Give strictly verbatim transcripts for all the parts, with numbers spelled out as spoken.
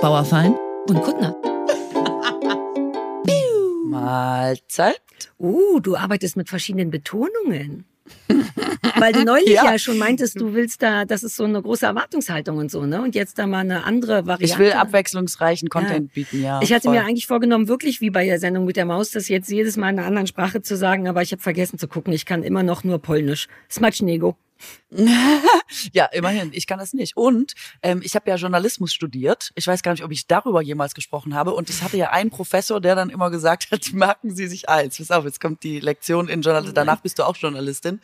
Bauerfeind und Kuttner. Mahlzeit. Uh, du arbeitest mit verschiedenen Betonungen. Weil du neulich ja. ja schon meintest, du willst da, das ist so eine große Erwartungshaltung und so, ne? Und jetzt da mal eine andere Variante. Ich will abwechslungsreichen Content ja. bieten, ja. Ich hatte voll. mir eigentlich vorgenommen, wirklich wie bei der Sendung mit der Maus, das jetzt jedes Mal in einer anderen Sprache zu sagen, aber ich habe vergessen zu gucken. Ich kann immer noch nur Polnisch. Smacznego. Ja, immerhin. Ich kann das nicht. Und ähm, ich habe ja Journalismus studiert. Ich weiß gar nicht, ob ich darüber jemals gesprochen habe. Und es hatte ja einen Professor, der dann immer gesagt hat, merken Sie sich eins. Pass auf, jetzt kommt die Lektion in Journalismus. Danach bist du auch Journalistin.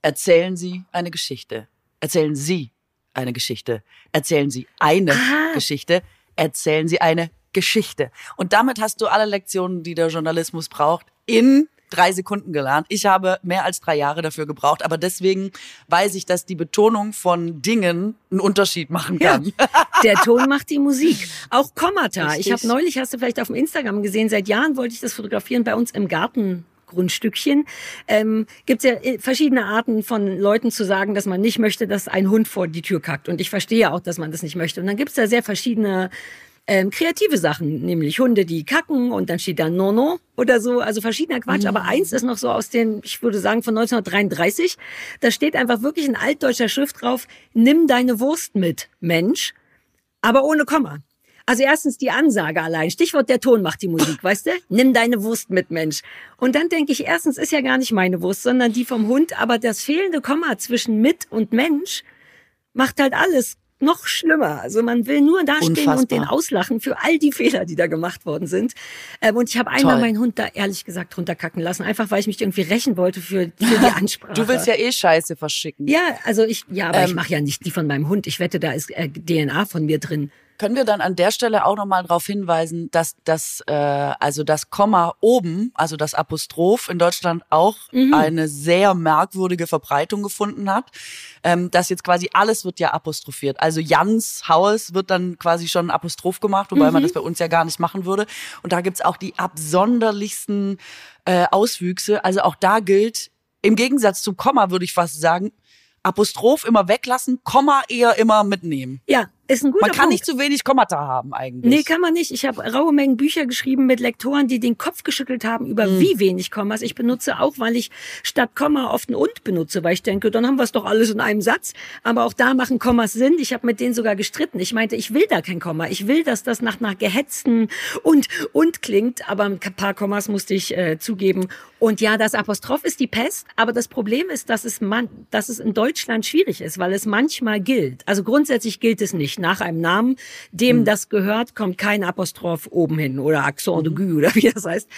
Erzählen Sie eine Geschichte. Erzählen Sie eine Geschichte. Erzählen Sie eine Aha. Geschichte. Erzählen Sie eine Geschichte. Und damit hast du alle Lektionen, die der Journalismus braucht, in drei Sekunden gelernt. Ich habe mehr als drei Jahre dafür gebraucht, aber deswegen weiß ich, dass die Betonung von Dingen einen Unterschied machen kann. Ja, der Ton macht die Musik. Auch Kommata. Richtig. Ich habe neulich, hast du vielleicht auf dem Instagram gesehen, seit Jahren wollte ich das fotografieren bei uns im Garten. Grundstückchen. Ähm, gibt es ja verschiedene Arten von Leuten zu sagen, dass man nicht möchte, dass ein Hund vor die Tür kackt. Und ich verstehe auch, dass man das nicht möchte. Und dann gibt es da sehr verschiedene ähm, kreative Sachen, nämlich Hunde, die kacken und dann steht da Nono oder so. Also verschiedener Quatsch. Mhm. Aber eins ist noch so aus den, ich würde sagen, von neunzehnhundertdreiunddreißig. Da steht einfach wirklich in altdeutscher Schrift drauf, nimm deine Wurst mit, Mensch, aber ohne Komma. Also erstens die Ansage allein. Stichwort, der Ton macht die Musik, weißt du? Nimm deine Wurst mit, Mensch. Und dann denke ich, erstens ist ja gar nicht meine Wurst, sondern die vom Hund. Aber das fehlende Komma zwischen mit und Mensch macht halt alles noch schlimmer. Also man will nur dastehen Unfassbar. und den auslachen für all die Fehler, die da gemacht worden sind. Und ich habe einmal Toll. meinen Hund da ehrlich gesagt runterkacken lassen, einfach weil ich mich irgendwie rächen wollte für, für die Ansprache. Du willst ja eh Scheiße verschicken. Ja, also ich, ja, aber ähm, ich mache ja nicht die von meinem Hund. Ich wette, da ist äh, D N A von mir drin. Können wir dann an der Stelle auch nochmal darauf hinweisen, dass das, äh, also das Komma oben, also das Apostroph in Deutschland auch mhm. eine sehr merkwürdige Verbreitung gefunden hat, ähm, dass jetzt quasi alles wird ja apostrophiert. Also Jans Haus wird dann quasi schon Apostroph gemacht, wobei mhm. man das bei uns ja gar nicht machen würde. Und da gibt's auch die absonderlichsten äh, Auswüchse. Also auch da gilt, im Gegensatz zum Komma würde ich fast sagen, Apostroph immer weglassen, Komma eher immer mitnehmen. Ja, ist ein guter Punkt. Man kann nicht zu wenig Kommata haben eigentlich. Nee, kann man nicht. Ich habe raue Mengen Bücher geschrieben mit Lektoren, die den Kopf geschüttelt haben über hm. wie wenig Kommas ich benutze, auch weil ich statt Komma oft ein Und benutze, weil ich denke, dann haben wir es doch alles in einem Satz. Aber auch da machen Kommas Sinn. Ich habe mit denen sogar gestritten. Ich meinte, ich will da kein Komma. Ich will, dass das nach nach gehetzten und und klingt, aber ein paar Kommas musste ich äh, zugeben. Und ja, das Apostroph ist die Pest, aber das Problem ist, dass es, man, dass es in Deutschland schwierig ist, weil es manchmal gilt. Also grundsätzlich gilt es nicht. Nach einem Namen, dem hm. das gehört, kommt kein Apostroph oben hin oder Accent de Gue oder wie das heißt.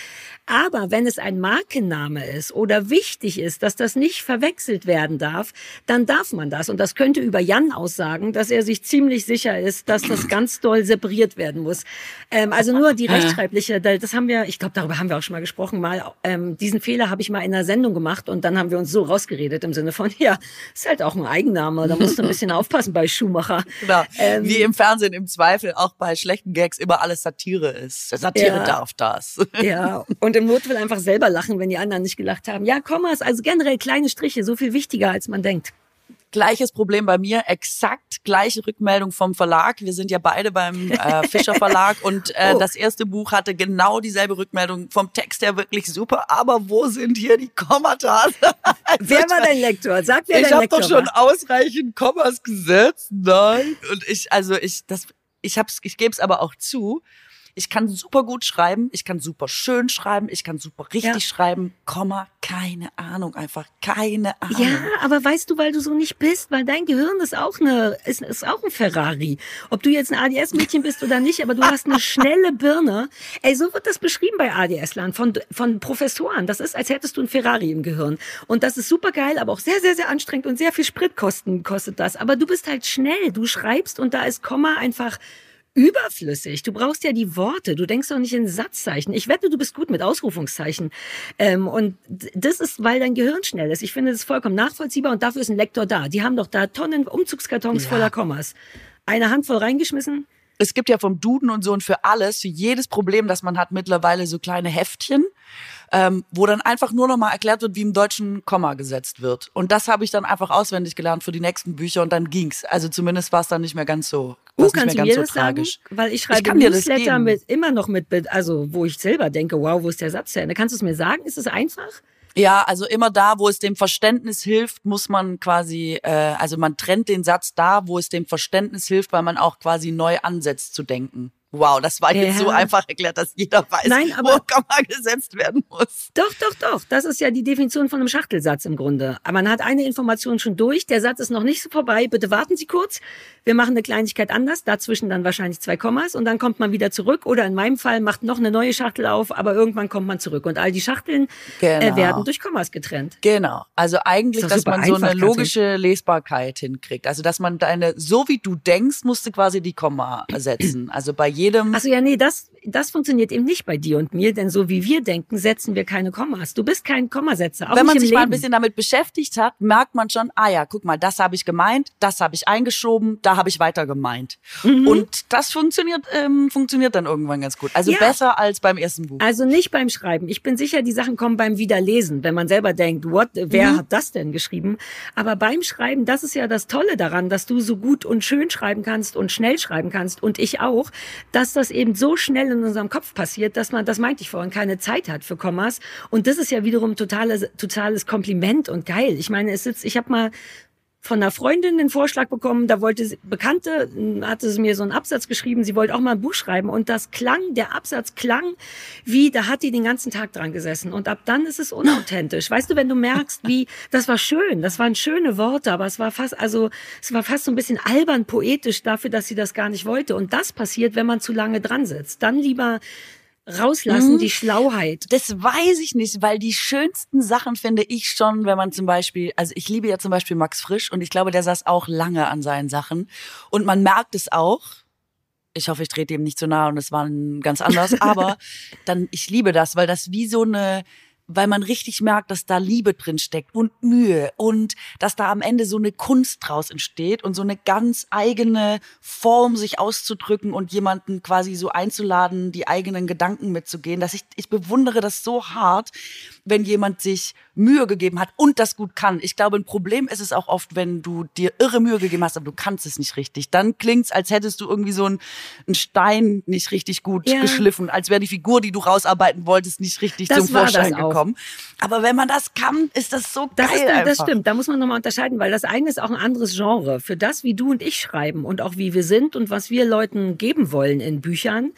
Aber wenn es ein Markenname ist oder wichtig ist, dass das nicht verwechselt werden darf, dann darf man das. Und das könnte über Jan aussagen, dass er sich ziemlich sicher ist, dass das ganz doll separiert werden muss. Ähm, also nur die rechtschreibliche, das haben wir, ich glaube, darüber haben wir auch schon mal gesprochen, mal ähm, diesen Fehler habe ich mal in einer Sendung gemacht und dann haben wir uns so rausgeredet im Sinne von, ja, ist halt auch ein Eigenname, da musst du ein bisschen aufpassen bei Schumacher. Genau. Ähm, Wie im Fernsehen im Zweifel auch bei schlechten Gags immer alles Satire ist. Satire ja, darf das. Ja, und im Notfall einfach selber lachen, wenn die anderen nicht gelacht haben. Ja, Kommas, also generell kleine Striche, so viel wichtiger, als man denkt. Gleiches Problem bei mir, exakt gleiche Rückmeldung vom Verlag. Wir sind ja beide beim äh, Fischer Verlag und äh, oh. das erste Buch hatte genau dieselbe Rückmeldung. Vom Text her wirklich super, aber wo sind hier die Kommata? Wer war dein Lektor? Sag, wer dein Lektor war. Ich habe doch schon ausreichend Kommas gesetzt. Nein. Und ich, also ich, das, ich hab's, ich gebe es aber auch zu. Ich kann super gut schreiben, ich kann super schön schreiben, ich kann super richtig ja. schreiben, Komma, keine Ahnung, einfach keine Ahnung. Ja, aber weißt du, weil du so nicht bist, weil dein Gehirn ist auch eine, ist, ist auch ein Ferrari. Ob du jetzt ein A D S-Mädchen bist oder nicht, aber du hast eine schnelle Birne. Ey, so wird das beschrieben bei A D S-Lern von, von Professoren. Das ist, als hättest du ein Ferrari im Gehirn. Und das ist super geil, aber auch sehr, sehr, sehr anstrengend und sehr viel Spritkosten kostet das. Aber du bist halt schnell, du schreibst und da ist Komma einfach überflüssig. Du brauchst ja die Worte. Du denkst doch nicht in Satzzeichen. Ich wette, du bist gut mit Ausrufungszeichen. Ähm, und das ist, weil dein Gehirn schnell ist. Ich finde das vollkommen nachvollziehbar und dafür ist ein Lektor da. Die haben doch da Tonnen Umzugskartons ja. voller Kommas. Eine Handvoll reingeschmissen. es gibt ja vom Duden und so und für alles, für jedes Problem, das man hat, mittlerweile so kleine Heftchen, ähm, wo dann einfach nur nochmal erklärt wird, wie im Deutschen Komma gesetzt wird. Und das habe ich dann einfach auswendig gelernt für die nächsten Bücher und dann ging's. Also zumindest war es dann nicht mehr ganz so, uh, nicht mehr ganz so tragisch. Sagen? Weil ich schreibe ich Newsletter mit, immer noch mit, also wo ich selber denke, wow, wo ist der Satz zu Ende? Kannst du es mir sagen? Ist es einfach? Ja, also immer da, wo es dem Verständnis hilft, muss man quasi, äh, also man trennt den Satz da, wo es dem Verständnis hilft, weil man auch quasi neu ansetzt zu denken. Wow, das war jetzt ja. so einfach erklärt, dass jeder weiß, Nein, aber, wo Komma gesetzt werden muss. Doch, doch, doch. Das ist ja die Definition von einem Schachtelsatz im Grunde. Aber man hat eine Information schon durch, der Satz ist noch nicht so vorbei, bitte warten Sie kurz. Wir machen eine Kleinigkeit anders, dazwischen dann wahrscheinlich zwei Kommas und dann kommt man wieder zurück. Oder in meinem Fall macht noch eine neue Schachtel auf, aber irgendwann kommt man zurück. Und all die Schachteln genau. äh, werden durch Kommas getrennt. Genau, also eigentlich, das dass man einfach, so eine logische Katrin. Lesbarkeit hinkriegt. Also dass man deine, so wie du denkst, musste quasi die Komma setzen. Also bei jedem Also ja, nee, das, das funktioniert eben nicht bei dir und mir, denn so wie wir denken, setzen wir keine Kommas. Du bist kein Kommasetzer. Auch wenn man sich mal ein bisschen damit beschäftigt hat, merkt man schon, ah ja, guck mal, das habe ich gemeint, das habe ich eingeschoben, da habe ich weiter gemeint. Mhm. Und das funktioniert, ähm, funktioniert dann irgendwann ganz gut. Also ja. besser als beim ersten Buch. Also nicht beim Schreiben. Ich bin sicher, die Sachen kommen beim Wiederlesen, wenn man selber denkt, what, wer mhm. hat das denn geschrieben? Aber beim Schreiben, das ist ja das Tolle daran, dass du so gut und schön schreiben kannst und schnell schreiben kannst und ich auch, dass das eben so schnell in unserem Kopf passiert, dass man, das meinte ich vorhin, keine Zeit hat für Kommas. Und das ist ja wiederum totales, totales Kompliment und geil. Ich meine, es sitzt, ich habe mal von einer Freundin den Vorschlag bekommen, da wollte sie, Bekannte, hatte sie mir so einen Absatz geschrieben, sie wollte auch mal ein Buch schreiben und das klang, der Absatz klang wie, da hat die den ganzen Tag dran gesessen und ab dann ist es unauthentisch. Weißt du, wenn du merkst, wie, das war schön, das waren schöne Worte, aber es war fast, also, es war fast so ein bisschen albern poetisch dafür, dass sie das gar nicht wollte und das passiert, wenn man zu lange dran sitzt. Dann lieber rauslassen, mhm. die Schlauheit. Das weiß ich nicht, weil die schönsten Sachen finde ich schon, wenn man zum Beispiel, also ich liebe ja zum Beispiel Max Frisch und ich glaube, der saß auch lange an seinen Sachen und man merkt es auch. Ich hoffe, ich trete dem nicht zu nahe und es war ganz anders, aber dann, ich liebe das, weil das wie so eine, weil man richtig merkt, dass da Liebe drin steckt und Mühe und dass da am Ende so eine Kunst draus entsteht und so eine ganz eigene Form, sich auszudrücken und jemanden quasi so einzuladen, die eigenen Gedanken mitzugehen. Dass ich, ich bewundere das so hart, wenn jemand sich Mühe gegeben hat und das gut kann. Ich glaube, ein Problem ist es auch oft, wenn du dir irre Mühe gegeben hast, aber du kannst es nicht richtig. Dann klingt's, als hättest du irgendwie so einen, einen Stein nicht richtig gut ja. geschliffen, als wäre die Figur, die du rausarbeiten wolltest, nicht richtig das zum Vorschein gekommen. Kommen. Aber wenn man das kann, ist das so das geil ist, einfach. Das stimmt, da muss man nochmal unterscheiden, weil das eine ist auch ein anderes Genre. Für das, wie du und ich schreiben und auch wie wir sind und was wir Leuten geben wollen in Büchern.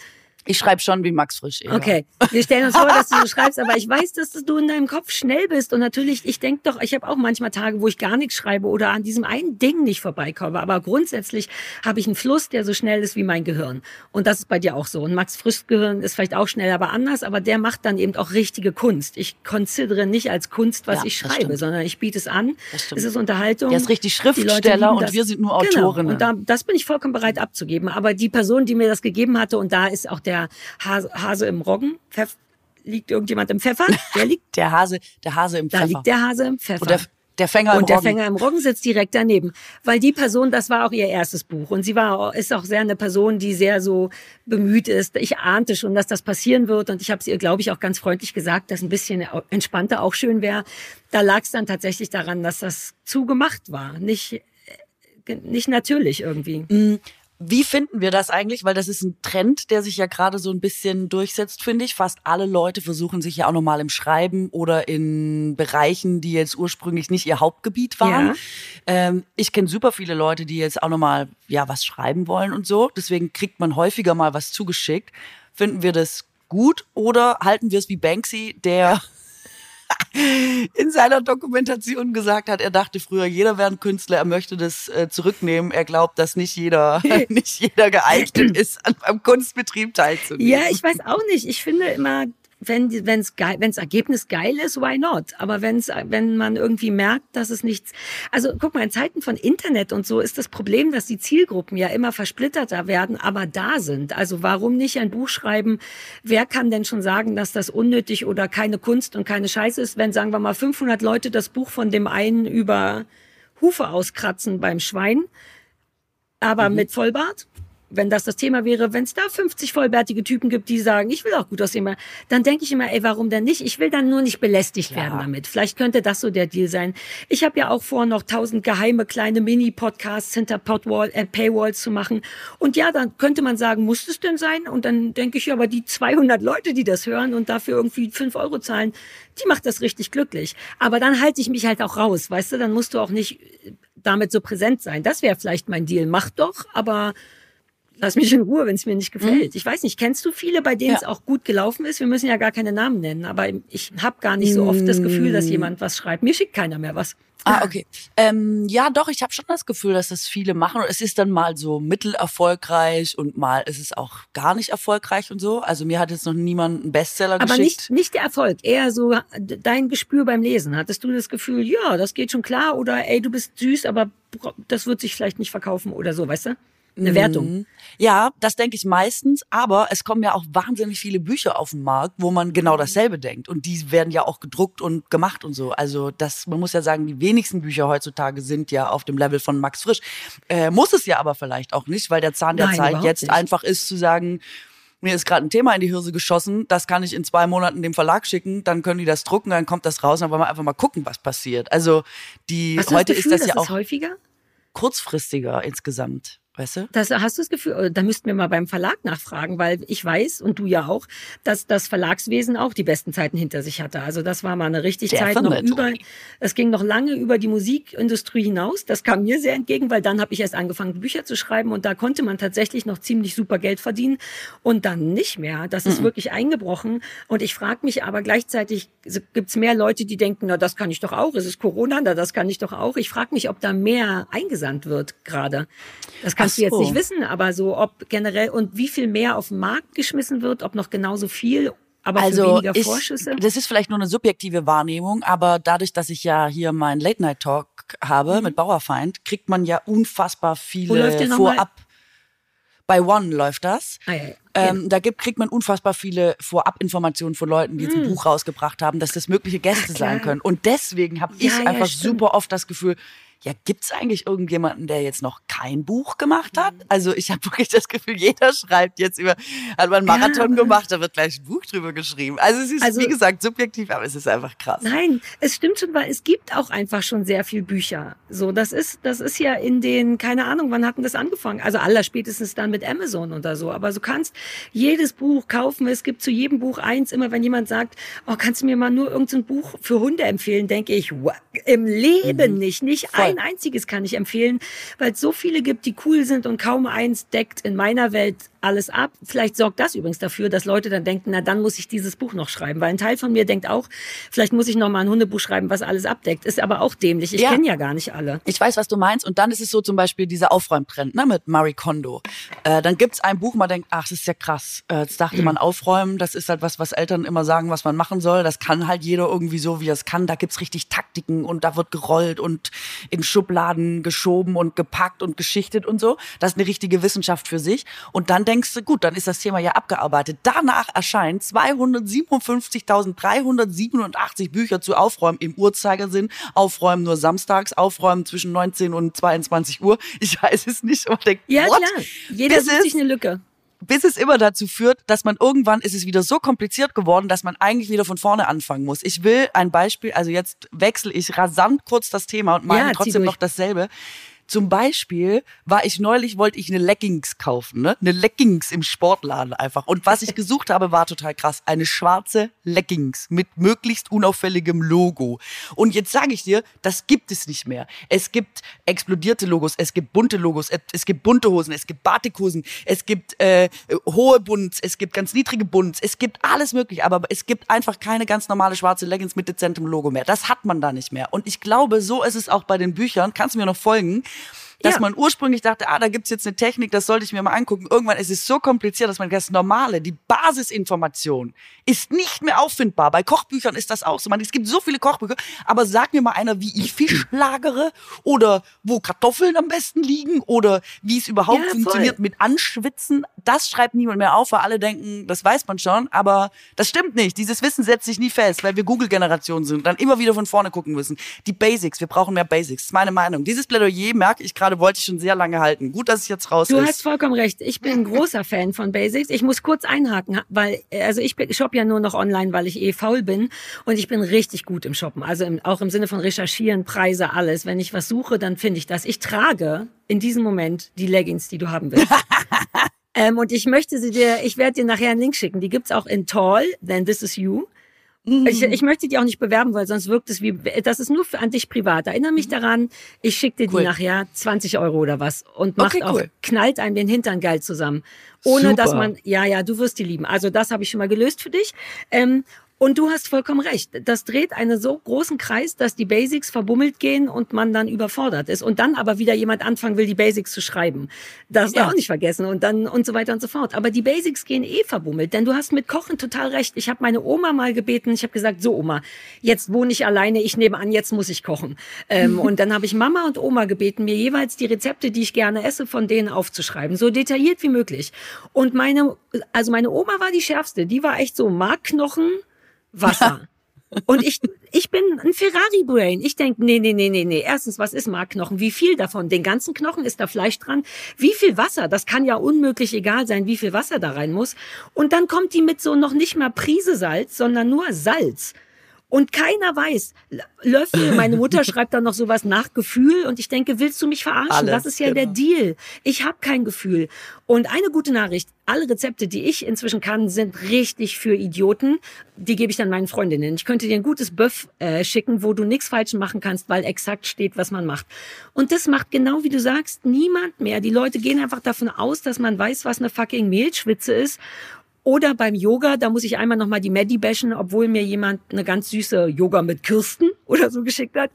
Ich schreibe schon wie Max Frisch. Eher. Okay, wir stellen uns vor, dass du so schreibst, aber ich weiß, dass du in deinem Kopf schnell bist und natürlich, ich denke doch, ich habe auch manchmal Tage, wo ich gar nichts schreibe oder an diesem einen Ding nicht vorbeikomme, aber grundsätzlich habe ich einen Fluss, der so schnell ist wie mein Gehirn und das ist bei dir auch so und Max Frischs Gehirn ist vielleicht auch schnell, aber anders, aber der macht dann eben auch richtige Kunst. Ich considere nicht als Kunst, was ja, ich schreibe, stimmt. sondern ich biete es an, es ist Unterhaltung. Der ist richtig Schriftsteller und wir sind nur Autorinnen. Genau. Und da, das bin ich vollkommen bereit abzugeben, aber die Person, die mir das gegeben hatte und da ist auch der Der Hase, Hase im Roggen, Pfeff, liegt irgendjemand im Pfeffer? Der liegt. Der Hase, der Hase im Pfeffer. Da liegt der Hase im Pfeffer. Und der, der Fänger im Roggen. Und der Fänger im Roggen sitzt direkt daneben. Weil die Person, das war auch ihr erstes Buch. Und sie war, ist auch sehr eine Person, die sehr so bemüht ist. Ich ahnte schon, dass das passieren wird. Und ich habe es ihr, glaube ich, auch ganz freundlich gesagt, dass ein bisschen entspannter auch schön wäre. Da lag es dann tatsächlich daran, dass das zugemacht war. Nicht, nicht natürlich irgendwie. Mhm. Wie finden wir das eigentlich? Weil das ist ein Trend, der sich ja gerade so ein bisschen durchsetzt, finde ich. Fast alle Leute versuchen sich ja auch nochmal im Schreiben oder in Bereichen, die jetzt ursprünglich nicht ihr Hauptgebiet waren. Ja. Ähm, ich kenne super viele Leute, die jetzt auch nochmal ja, was schreiben wollen und so. Deswegen kriegt man häufiger mal was zugeschickt. Finden wir das gut oder halten wir es wie Banksy, der in seiner Dokumentation gesagt hat, er dachte früher, jeder wäre ein Künstler, er möchte das äh, zurücknehmen. Er glaubt, dass nicht jeder, nicht jeder geeignet ist, an, am Kunstbetrieb teilzunehmen. Ja, ich weiß auch nicht. Ich finde immer, wenn wenn's geil, wenn's Ergebnis geil ist, why not? Aber wenn's, wenn man irgendwie merkt, dass es nichts... Also guck mal, in Zeiten von Internet und so ist das Problem, dass die Zielgruppen ja immer versplitterter werden, aber da sind. Also warum nicht ein Buch schreiben? Wer kann denn schon sagen, dass das unnötig oder keine Kunst und keine Scheiße ist, wenn, sagen wir mal, fünfhundert Leute das Buch von dem einen über Hufe auskratzen beim Schwein, aber mhm. mit Vollbart? wenn das das Thema wäre, wenn es da fünfzig vollbärtige Typen gibt, die sagen, ich will auch gut aussehen, dann denke ich immer, ey, warum denn nicht? Ich will dann nur nicht belästigt ja. werden damit. Vielleicht könnte das so der Deal sein. Ich habe ja auch vor, noch tausend geheime kleine Mini-Podcasts hinter Podwall, äh, Paywalls zu machen. Und ja, dann könnte man sagen, muss es denn sein? Und dann denke ich, aber die zweihundert Leute, die das hören und dafür irgendwie fünf Euro zahlen, die macht das richtig glücklich. Aber dann halte ich mich halt auch raus, weißt du? Dann musst du auch nicht damit so präsent sein. Das wäre vielleicht mein Deal. Mach doch, aber lass mich in Ruhe, wenn es mir nicht gefällt. Ich weiß nicht, kennst du viele, bei denen es ja. auch gut gelaufen ist? Wir müssen ja gar keine Namen nennen, aber ich habe gar nicht so oft das Gefühl, dass jemand was schreibt. Mir schickt keiner mehr was. Ah, okay. Ähm, ja, doch, ich habe schon das Gefühl, dass das viele machen. Und es ist dann mal so mittelerfolgreich und mal ist es auch gar nicht erfolgreich und so. Also mir hat jetzt noch niemand einen Bestseller geschickt. Aber nicht, nicht der Erfolg, eher so dein Gespür beim Lesen. Hattest du das Gefühl, ja, das geht schon klar oder ey, du bist süß, aber das wird sich vielleicht nicht verkaufen oder so, weißt du? Eine Wertung. Ja, das denke ich meistens. Aber es kommen ja auch wahnsinnig viele Bücher auf den Markt, wo man genau dasselbe denkt. Und die werden ja auch gedruckt und gemacht und so. Also das, man muss ja sagen, die wenigsten Bücher heutzutage sind ja auf dem Level von Max Frisch. Äh, muss es ja aber vielleicht auch nicht, weil der Zahn der Nein, Zeit jetzt nicht. Einfach ist zu sagen, mir ist gerade ein Thema in die Hirse geschossen, das kann ich in zwei Monaten dem Verlag schicken, dann können die das drucken, dann kommt das raus, dann wollen wir einfach mal gucken, was passiert. Also die Hast heute du das Gefühl, ist das ja das auch häufiger? Kurzfristiger insgesamt. Weißt du? Das, hast du das Gefühl, da müssten wir mal beim Verlag nachfragen, weil ich weiß, und du ja auch, dass das Verlagswesen auch die besten Zeiten hinter sich hatte. Also das war mal eine richtig Der Zeit. Noch über, es ging noch lange über die Musikindustrie hinaus. Das kam mir sehr entgegen, weil dann habe ich erst angefangen, Bücher zu schreiben und da konnte man tatsächlich noch ziemlich super Geld verdienen und dann nicht mehr. Das ist mhm. wirklich eingebrochen. Und ich frage mich aber gleichzeitig, gibt's mehr Leute, die denken, na das kann ich doch auch, es ist Corona, na das kann ich doch auch. Ich frage mich, ob da mehr eingesandt wird gerade. Das kann Kannst du jetzt nicht wissen, aber so, ob generell und wie viel mehr auf den Markt geschmissen wird, ob noch genauso viel, aber für also weniger ist, Vorschüsse. Das ist vielleicht nur eine subjektive Wahrnehmung, aber dadurch, dass ich ja hier meinen Late-Night-Talk habe mhm. mit Bauerfeind, kriegt man ja unfassbar viele vorab. Bei One läuft das. Ah, ja, ja. Ähm, da gibt, kriegt man unfassbar viele Vorabinformationen von Leuten, die jetzt mm. ein Buch rausgebracht haben, dass das mögliche Gäste Ach, sein können. Und deswegen habe ja, ich ja, einfach stimmt. super oft das Gefühl, ja, gibt's eigentlich irgendjemanden, der jetzt noch kein Buch gemacht hat? Mhm. Also ich habe wirklich das Gefühl, jeder schreibt jetzt über, hat man einen Marathon ja, gemacht, da wird gleich ein Buch drüber geschrieben. Also es ist, also, wie gesagt, subjektiv, aber es ist einfach krass. Nein, es stimmt schon, weil es gibt auch einfach schon sehr viel Bücher. So, das ist, das ist ja in den, keine Ahnung, wann hatten das angefangen? Also allerspätestens dann mit Amazon oder so. Aber du kannst jedes Buch kaufen. Es gibt zu jedem Buch eins. Immer wenn jemand sagt, oh, kannst du mir mal nur irgendein Buch für Hunde empfehlen, denke ich, im Leben mhm. nicht, nicht Voll. Ein einziges kann ich empfehlen, weil es so viele gibt, die cool sind und kaum eins deckt in meiner Welt alles ab. Vielleicht sorgt das übrigens dafür, dass Leute dann denken, na dann muss ich dieses Buch noch schreiben, weil ein Teil von mir denkt auch, vielleicht muss ich noch mal ein Hundebuch schreiben, was alles abdeckt. Ist aber auch dämlich. Ich ja. kenne ja gar nicht alle. Ich weiß, was du meinst. Und dann ist es so zum Beispiel dieser Aufräumtrend ne, mit Marie Kondo. Äh, dann gibt's ein Buch, man denkt, ach, das ist ja krass. Äh, jetzt dachte mhm. man aufräumen, das ist halt was, was Eltern immer sagen, was man machen soll. Das kann halt jeder irgendwie so, wie er es kann. Da gibt's richtig Taktiken und da wird gerollt und in Schubladen geschoben und gepackt und geschichtet und so. Das ist eine richtige Wissenschaft für sich. Und dann denkst du, gut, dann ist das Thema ja abgearbeitet. Danach erscheinen zweihundertsiebenundfünfzigtausenddreihundertsiebenundachtzig Bücher zu Aufräumen im Uhrzeigersinn. Aufräumen nur samstags, Aufräumen zwischen neunzehn und zweiundzwanzig Uhr. Ich weiß es nicht. Aber denk, ja, what? Klar. Jeder sucht sich eine Lücke. Bis es immer dazu führt, dass man irgendwann ist es wieder so kompliziert geworden, dass man eigentlich wieder von vorne anfangen muss. Ich will ein Beispiel, also jetzt wechsle ich rasant kurz das Thema und meine ja, trotzdem noch dasselbe. Zum Beispiel war ich neulich, wollte ich eine Leggings kaufen, ne? Eine Leggings im Sportladen einfach. Und was ich gesucht habe, war total krass. Eine schwarze Leggings mit möglichst unauffälligem Logo. Und jetzt sage ich dir, das gibt es nicht mehr. Es gibt explodierte Logos, es gibt bunte Logos, es gibt bunte Hosen, es gibt Batikhosen, es gibt äh, hohe Bunts, es gibt ganz niedrige Bunts, es gibt alles mögliche. Aber es gibt einfach keine ganz normale schwarze Leggings mit dezentem Logo mehr. Das hat man da nicht mehr. Und ich glaube, so ist es auch bei den Büchern. Kannst du mir noch folgen? Dass ja. man ursprünglich dachte, ah, da gibt's jetzt eine Technik, das sollte ich mir mal angucken. Irgendwann ist es so kompliziert, dass man das Normale, die Basisinformation ist nicht mehr auffindbar. Bei Kochbüchern ist das auch so. Man, es gibt so viele Kochbücher, aber sag mir mal einer, wie ich Fisch lagere oder wo Kartoffeln am besten liegen oder wie es überhaupt ja, funktioniert mit Anschwitzen. Das schreibt niemand mehr auf, weil alle denken, das weiß man schon, aber das stimmt nicht. Dieses Wissen setzt sich nie fest, weil wir Google-Generation sind und dann immer wieder von vorne gucken müssen. Die Basics, wir brauchen mehr Basics, das ist meine Meinung. Dieses Plädoyer merke ich gerade, gerade wollte ich schon sehr lange halten. Gut, dass es jetzt raus ist. Du hast vollkommen recht. Ich bin ein großer Fan von Basics. Ich muss kurz einhaken, weil also ich shoppe ja nur noch online, weil ich eh faul bin. Und ich bin richtig gut im Shoppen. Also im, auch im Sinne von recherchieren, Preise, alles. Wenn ich was suche, dann finde ich das. Ich trage in diesem Moment die Leggings, die du haben willst. ähm, und ich möchte sie dir, ich werde dir nachher einen Link schicken. Die gibt's auch in Tall, Then This Is You. Ich, ich möchte die auch nicht bewerben, weil sonst wirkt es wie, das ist nur für, an dich privat. Erinnere mich daran, ich schicke dir die cool. nachher zwanzig Euro oder was und macht okay, cool. auch, knallt einem den Hintern geil zusammen. Ohne, Super. dass man, ja, ja, du wirst die lieben. Also das habe ich schon mal gelöst für dich. Ähm, und du hast vollkommen recht. Das dreht einen so großen Kreis, dass die Basics verbummelt gehen und man dann überfordert ist. Und dann aber wieder jemand anfangen will, die Basics zu schreiben. Das ja. darf auch nicht vergessen. Und dann und so weiter und so fort. Aber die Basics gehen eh verbummelt. Denn du hast mit Kochen total recht. Ich habe meine Oma mal gebeten. Ich habe gesagt, so Oma, jetzt wohne ich alleine. Ich nehme an, jetzt muss ich kochen. Ähm, und dann habe ich Mama und Oma gebeten, mir jeweils die Rezepte, die ich gerne esse, von denen aufzuschreiben. So detailliert wie möglich. Und meine, also meine Oma war die schärfste. Die war echt so Markknochen, Wasser. Und ich, ich bin ein Ferrari-Brain. Ich denke, nee, nee, nee, nee, nee. Erstens, was ist Markknochen? Wie viel davon? Den ganzen Knochen, ist da Fleisch dran? Wie viel Wasser? Das kann ja unmöglich egal sein, wie viel Wasser da rein muss. Und dann kommt die mit so noch nicht mal Prise Salz, sondern nur Salz. Und keiner weiß, Löffel, meine Mutter schreibt dann noch sowas nach Gefühl und ich denke, willst du mich verarschen? Alles, das ist ja genau. der Deal. Ich habe kein Gefühl. Und eine gute Nachricht, alle Rezepte, die ich inzwischen kann, sind richtig für Idioten. Die gebe ich dann meinen Freundinnen. Ich könnte dir ein gutes Böff äh, schicken, wo du nichts falsch machen kannst, weil exakt steht, was man macht. Und das macht genau, wie du sagst, niemand mehr. Die Leute gehen einfach davon aus, dass man weiß, was eine fucking Mehlschwitze ist. Oder beim Yoga, da muss ich einmal nochmal die Medi bashen, obwohl mir jemand eine ganz süße Yoga mit Kirsten oder so geschickt hat.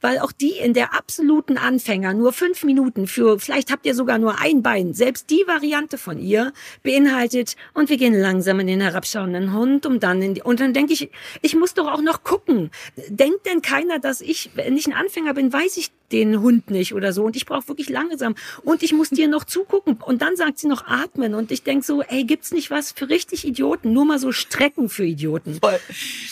Weil auch die in der absoluten Anfänger nur fünf Minuten für, vielleicht habt ihr sogar nur ein Bein, selbst die Variante von ihr beinhaltet und wir gehen langsam in den herabschauenden Hund und dann in die, und dann denke ich, ich muss doch auch noch gucken. Denkt denn keiner, dass ich, wenn ich ein Anfänger bin, weiß ich den Hund nicht oder so und ich brauche wirklich langsam und ich muss dir noch zugucken und dann sagt sie noch atmen und ich denke so, ey, gibt's nicht was für richtig Idioten? Nur mal so Strecken für Idioten. Voll.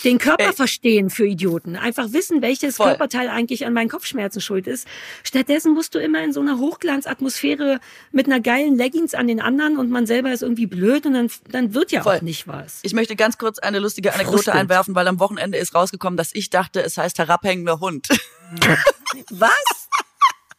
Den Körper ey. verstehen für Idioten. Einfach wissen, welches Voll. Körperteil eigentlich an meinen Kopfschmerzen schuld ist. Stattdessen musst du immer in so einer Hochglanzatmosphäre mit einer geilen Leggings an den anderen und man selber ist irgendwie blöd und dann, dann wird ja Voll. auch nicht was. Ich möchte ganz kurz eine lustige Anekdote Frustend. einwerfen, weil am Wochenende ist rausgekommen, dass ich dachte, es heißt herabhängender Hund. Was?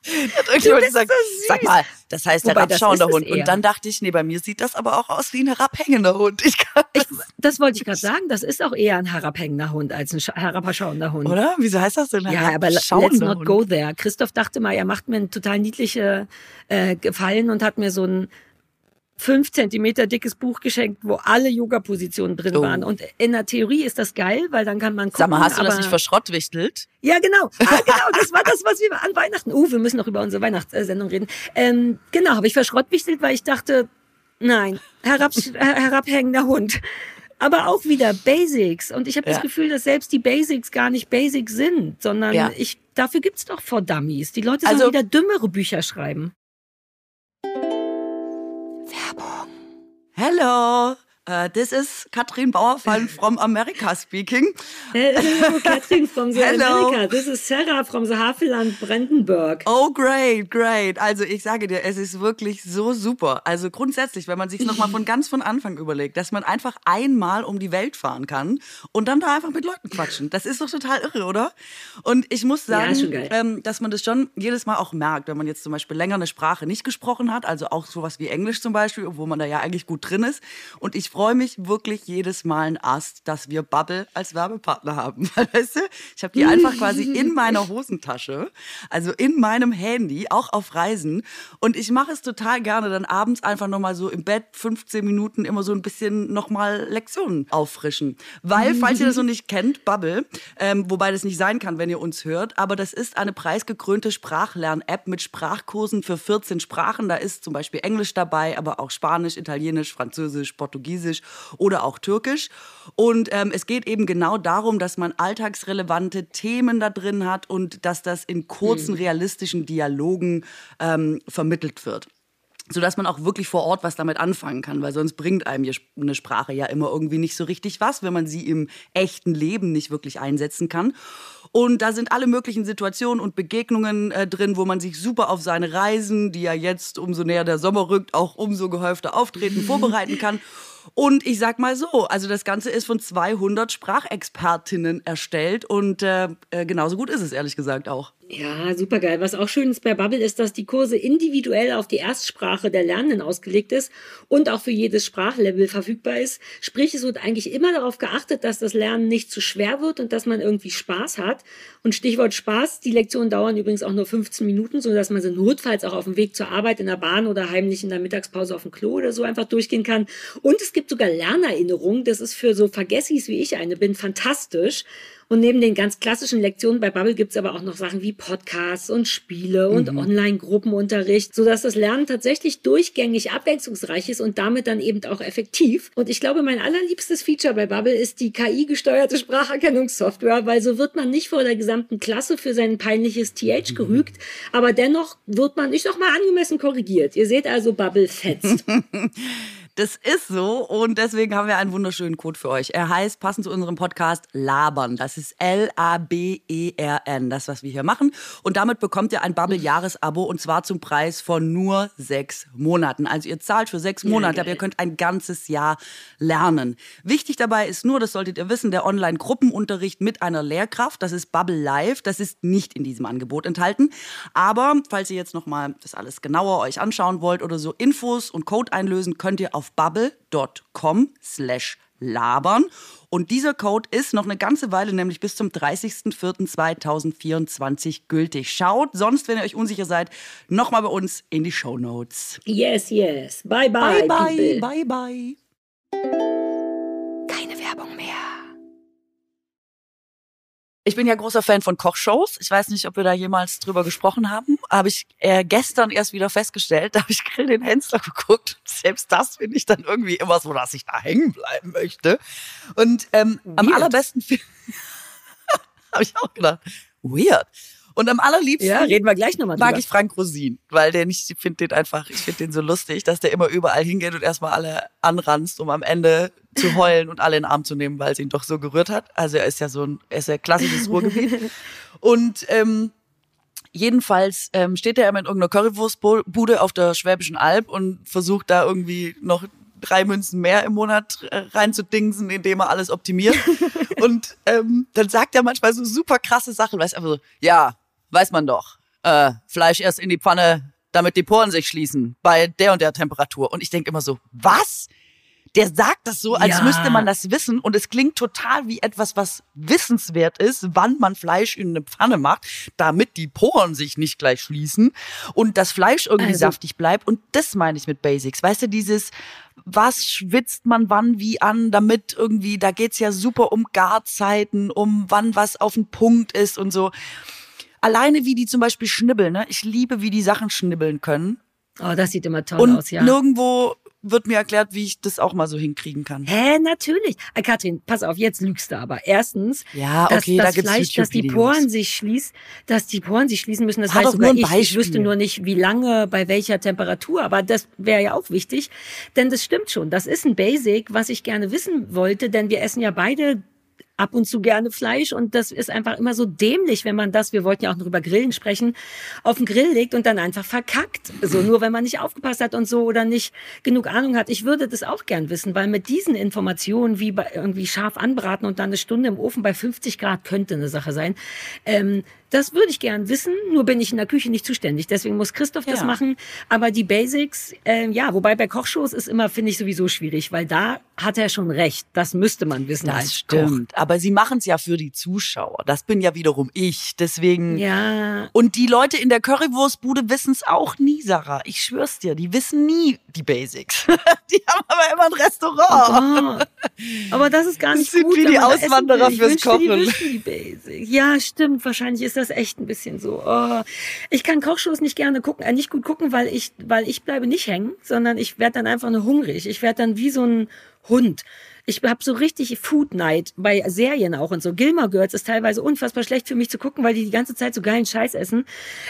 Hat irgendjemand gesagt, so sag mal, das heißt Wobei, herabschauender Hund. Eher. Und dann dachte ich, nee, bei mir sieht das aber auch aus wie ein herabhängender Hund. Ich kann ich, das, das wollte ich gerade sagen, das ist auch eher ein herabhängender Hund als ein herabschauender Hund. Oder? Wieso heißt das denn? Ja, aber let's not Hund. go there. Christoph dachte mal, er macht mir einen total niedlichen äh, Gefallen und hat mir so ein fünf Zentimeter dickes Buch geschenkt, wo alle Yoga-Positionen drin oh. waren. Und in der Theorie ist das geil, weil dann kann man gucken. Sag mal, hast du das nicht verschrottwichtelt? Ja, genau. Ah, genau. Das war das, was wir an Weihnachten... Uh, wir müssen noch über unsere Weihnachtssendung reden. Ähm, genau, habe ich verschrottwichtelt, weil ich dachte, nein, herabsch- herabhängender Hund. Aber auch wieder Basics. Und ich habe ja. das Gefühl, dass selbst die Basics gar nicht Basics sind, sondern ja. ich dafür gibt's doch For Dummies. Die Leute sollen also, wieder dümmere Bücher schreiben. Hello, uh, this is Katrin Bauerfeind from America speaking. Hello, Katrin from the Hello. America. This is Sarah from the Havelland Brandenburg. Oh, great, great. Also ich sage dir, es ist wirklich so super. Also grundsätzlich, wenn man sich nochmal von ganz von Anfang überlegt, dass man einfach einmal um die Welt fahren kann und dann da einfach mit Leuten quatschen. Das ist doch total irre, oder? Und ich muss sagen, ja, ähm, dass man das schon jedes Mal auch merkt, wenn man jetzt zum Beispiel länger eine Sprache nicht gesprochen hat, also auch sowas wie Englisch zum Beispiel, obwohl man da ja eigentlich gut drin ist. Und ich freue mich wirklich jedes Mal ein Ast, dass wir Babbel als Werbepartner haben. Weil, weißt du, ich habe die einfach quasi in meiner Hosentasche, also in meinem Handy, auch auf Reisen. Und ich mache es total gerne, dann abends einfach nochmal so im Bett fünfzehn Minuten immer so ein bisschen nochmal Lektionen auffrischen. Weil, falls ihr das noch nicht kennt, Babbel, ähm, wobei das nicht sein kann, wenn ihr uns hört, aber das ist eine preisgekrönte Sprachlern-App mit Sprachkursen für vierzehn Sprachen. Da ist zum Beispiel Englisch dabei, aber auch Spanisch, Italienisch, Französisch, Portugiesisch oder auch Türkisch. Und ähm, es geht eben genau darum, dass man alltagsrelevante Themen da drin hat und dass das in kurzen, realistischen Dialogen ähm, vermittelt wird. Sodass man auch wirklich vor Ort was damit anfangen kann, weil sonst bringt einem eine Sprache ja immer irgendwie nicht so richtig was, wenn man sie im echten Leben nicht wirklich einsetzen kann. Und da sind alle möglichen Situationen und Begegnungen äh, drin, wo man sich super auf seine Reisen, die ja jetzt umso näher der Sommer rückt, auch umso gehäufter auftreten, vorbereiten kann. Und ich sag mal so, also das Ganze ist von zweihundert Sprachexpertinnen erstellt und äh, genauso gut ist es ehrlich gesagt auch. Ja, super geil. Was auch schön ist bei Babbel ist, dass die Kurse individuell auf die Erstsprache der Lernenden ausgelegt ist und auch für jedes Sprachlevel verfügbar ist. Sprich, es wird eigentlich immer darauf geachtet, dass das Lernen nicht zu schwer wird und dass man irgendwie Spaß hat. Und Stichwort Spaß, die Lektionen dauern übrigens auch nur fünfzehn Minuten, sodass man sie notfalls auch auf dem Weg zur Arbeit in der Bahn oder heimlich in der Mittagspause auf dem Klo oder so einfach durchgehen kann. Und es gibt sogar Lernerinnerungen. Das ist für so Vergessis wie ich eine bin fantastisch. Und neben den ganz klassischen Lektionen bei Babbel gibt es aber auch noch Sachen wie Podcasts und Spiele und mhm. Online-Gruppenunterricht, sodass das Lernen tatsächlich durchgängig abwechslungsreich ist und damit dann eben auch effektiv. Und ich glaube, mein allerliebstes Feature bei Babbel ist die K I-gesteuerte Spracherkennungssoftware, weil so wird man nicht vor der gesamten Klasse für sein peinliches T H gerügt, mhm. aber dennoch wird man nicht nochmal angemessen korrigiert. Ihr seht also, Babbel fetzt. Das ist so und deswegen haben wir einen wunderschönen Code für euch. Er heißt, passend zu unserem Podcast, LABERN. Das ist L A B E R N, das, was wir hier machen. Und damit bekommt ihr ein Babbel-Jahres-Abo und zwar zum Preis von nur sechs Monaten. Also ihr zahlt für sechs Monate, ja, aber ihr könnt ein ganzes Jahr lernen. Wichtig dabei ist nur, das solltet ihr wissen, der Online-Gruppenunterricht mit einer Lehrkraft, das ist Babbel Live, das ist nicht in diesem Angebot enthalten. Aber falls ihr jetzt nochmal das alles genauer euch anschauen wollt oder so, Infos und Code einlösen, könnt ihr auf auf babbel dot com slash labern. Und dieser Code ist noch eine ganze Weile, nämlich bis zum dreißigsten vierten zweitausendvierundzwanzig gültig. Schaut sonst, wenn ihr euch unsicher seid, nochmal bei uns in die Shownotes. Yes, yes. Bye, bye, bye, bye, bye, bye. Keine Werbung mehr. Ich bin ja großer Fan von Kochshows. Ich weiß nicht, ob wir da jemals drüber gesprochen haben. Habe ich äh, gestern erst wieder festgestellt, da habe ich Grill den Henssler geguckt. Selbst das finde ich dann irgendwie immer so, dass ich da hängen bleiben möchte. Und ähm, am allerbesten habe ich auch gedacht, weird. Und am allerliebsten ja, reden wir gleich nochmal drüber. Mag ich Frank Rosin, weil den, ich finde den einfach, ich finde den so lustig, dass der immer überall hingeht und erstmal alle anranzt, um am Ende zu heulen und alle in den Arm zu nehmen, weil es ihn doch so gerührt hat. Also er ist ja so ein, er ist ja klassisches Ruhrgebiet. Und ähm, jedenfalls ähm, steht er immer in irgendeiner Currywurstbude auf der Schwäbischen Alb und versucht da irgendwie noch drei Münzen mehr im Monat reinzudingsen, indem er alles optimiert. Und ähm, dann sagt er manchmal so super krasse Sachen, weißt einfach so, ja, weiß man doch, äh, Fleisch erst in die Pfanne, damit die Poren sich schließen, bei der und der Temperatur. Und ich denke immer so, was? Der sagt das so, als ja. müsste man das wissen. Und es klingt total wie etwas, was wissenswert ist, wann man Fleisch in eine Pfanne macht, damit die Poren sich nicht gleich schließen und das Fleisch irgendwie also. saftig bleibt. Und das meine ich mit Basics. Weißt du, dieses, was schwitzt man wann wie an, damit irgendwie, da geht's ja super um Garzeiten, um wann was auf den Punkt ist und so. Alleine wie die zum Beispiel schnibbeln, ne? Ich liebe, wie die Sachen schnibbeln können. Oh, das sieht immer toll und aus, ja. Nirgendwo wird mir erklärt, wie ich das auch mal so hinkriegen kann. Hä, natürlich. Äh, Katrin, pass auf, jetzt lügst du aber. Erstens, ja, okay, dass das da Fleisch, dass die Poren sich schließen, dass die Poren sich schließen müssen, das weiß sogar ich. Ich wüsste nur nicht, wie lange, bei welcher Temperatur, aber das wäre ja auch wichtig, denn das stimmt schon. Das ist ein Basic, was ich gerne wissen wollte, denn wir essen ja beide ab und zu gerne Fleisch und das ist einfach immer so dämlich, wenn man das, wir wollten ja auch noch über Grillen sprechen, auf den Grill legt und dann einfach verkackt. So, nur wenn man nicht aufgepasst hat und so oder nicht genug Ahnung hat. Ich würde das auch gern wissen, weil mit diesen Informationen wie bei irgendwie scharf anbraten und dann eine Stunde im Ofen bei fünfzig Grad könnte eine Sache sein. Ähm, das würde ich gern wissen, nur bin ich in der Küche nicht zuständig. Deswegen muss Christoph das ja. machen. Aber die Basics, äh, ja, wobei bei Kochshows ist immer, finde ich, sowieso schwierig, weil da hat er schon recht. Das müsste man wissen. Das als stimmt. Koch. Aber sie machen es ja für die Zuschauer. Das bin ja wiederum ich. Deswegen. Ja. Und die Leute in der Currywurstbude wissen es auch nie, Sarah. Ich schwör's dir, die wissen nie die Basics. Die haben aber immer ein Restaurant. Oh, aber das ist gar nicht das gut. Das sind wie die Auswanderer essen, fürs Kochen. Die wissen die Basics. Ja, stimmt. Wahrscheinlich ist das echt ein bisschen so. Oh. Ich kann Kochshows nicht gerne gucken, äh, nicht gut gucken, weil ich, weil ich bleibe nicht hängen, sondern ich werde dann einfach nur hungrig. Ich werde dann wie so ein Hund. Ich habe so richtig Food Night bei Serien auch und so. Gilmore Girls ist teilweise unfassbar schlecht für mich zu gucken, weil die die ganze Zeit so geilen Scheiß essen.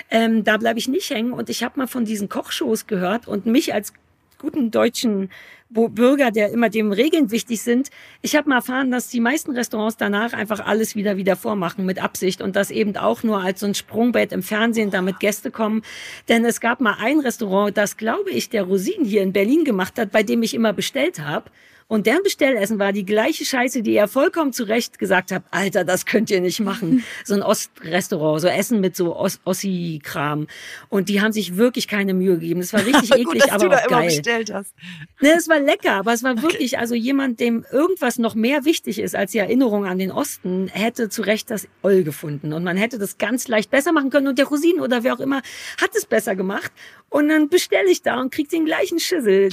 Ähm, da bleibe ich nicht hängen. Und ich habe mal von diesen Kochshows gehört und mich als guten deutschen wo Bürger, der immer dem Regeln wichtig sind. Ich habe mal erfahren, dass die meisten Restaurants danach einfach alles wieder wieder vormachen mit Absicht und das eben auch nur als so ein Sprungbrett im Fernsehen, damit Gäste kommen. Denn es gab mal ein Restaurant, das, glaube ich, der Rosin hier in Berlin gemacht hat, bei dem ich immer bestellt habe. Und deren Bestellessen war die gleiche Scheiße, die er vollkommen zu Recht gesagt hat, Alter, das könnt ihr nicht machen. So ein Ostrestaurant, so Essen mit so Os- Ossi-Kram. Und die haben sich wirklich keine Mühe gegeben. Das war richtig eklig, gut, dass aber du da auch immer geil bestellt hast. Ne, es war lecker, aber es war okay. Wirklich, also jemand, dem irgendwas noch mehr wichtig ist als die Erinnerung an den Osten, hätte zu Recht das Oll gefunden. Und man hätte das ganz leicht besser machen können. Und der Rosin oder wer auch immer hat es besser gemacht. Und dann bestelle ich da und krieg den gleichen Schissel.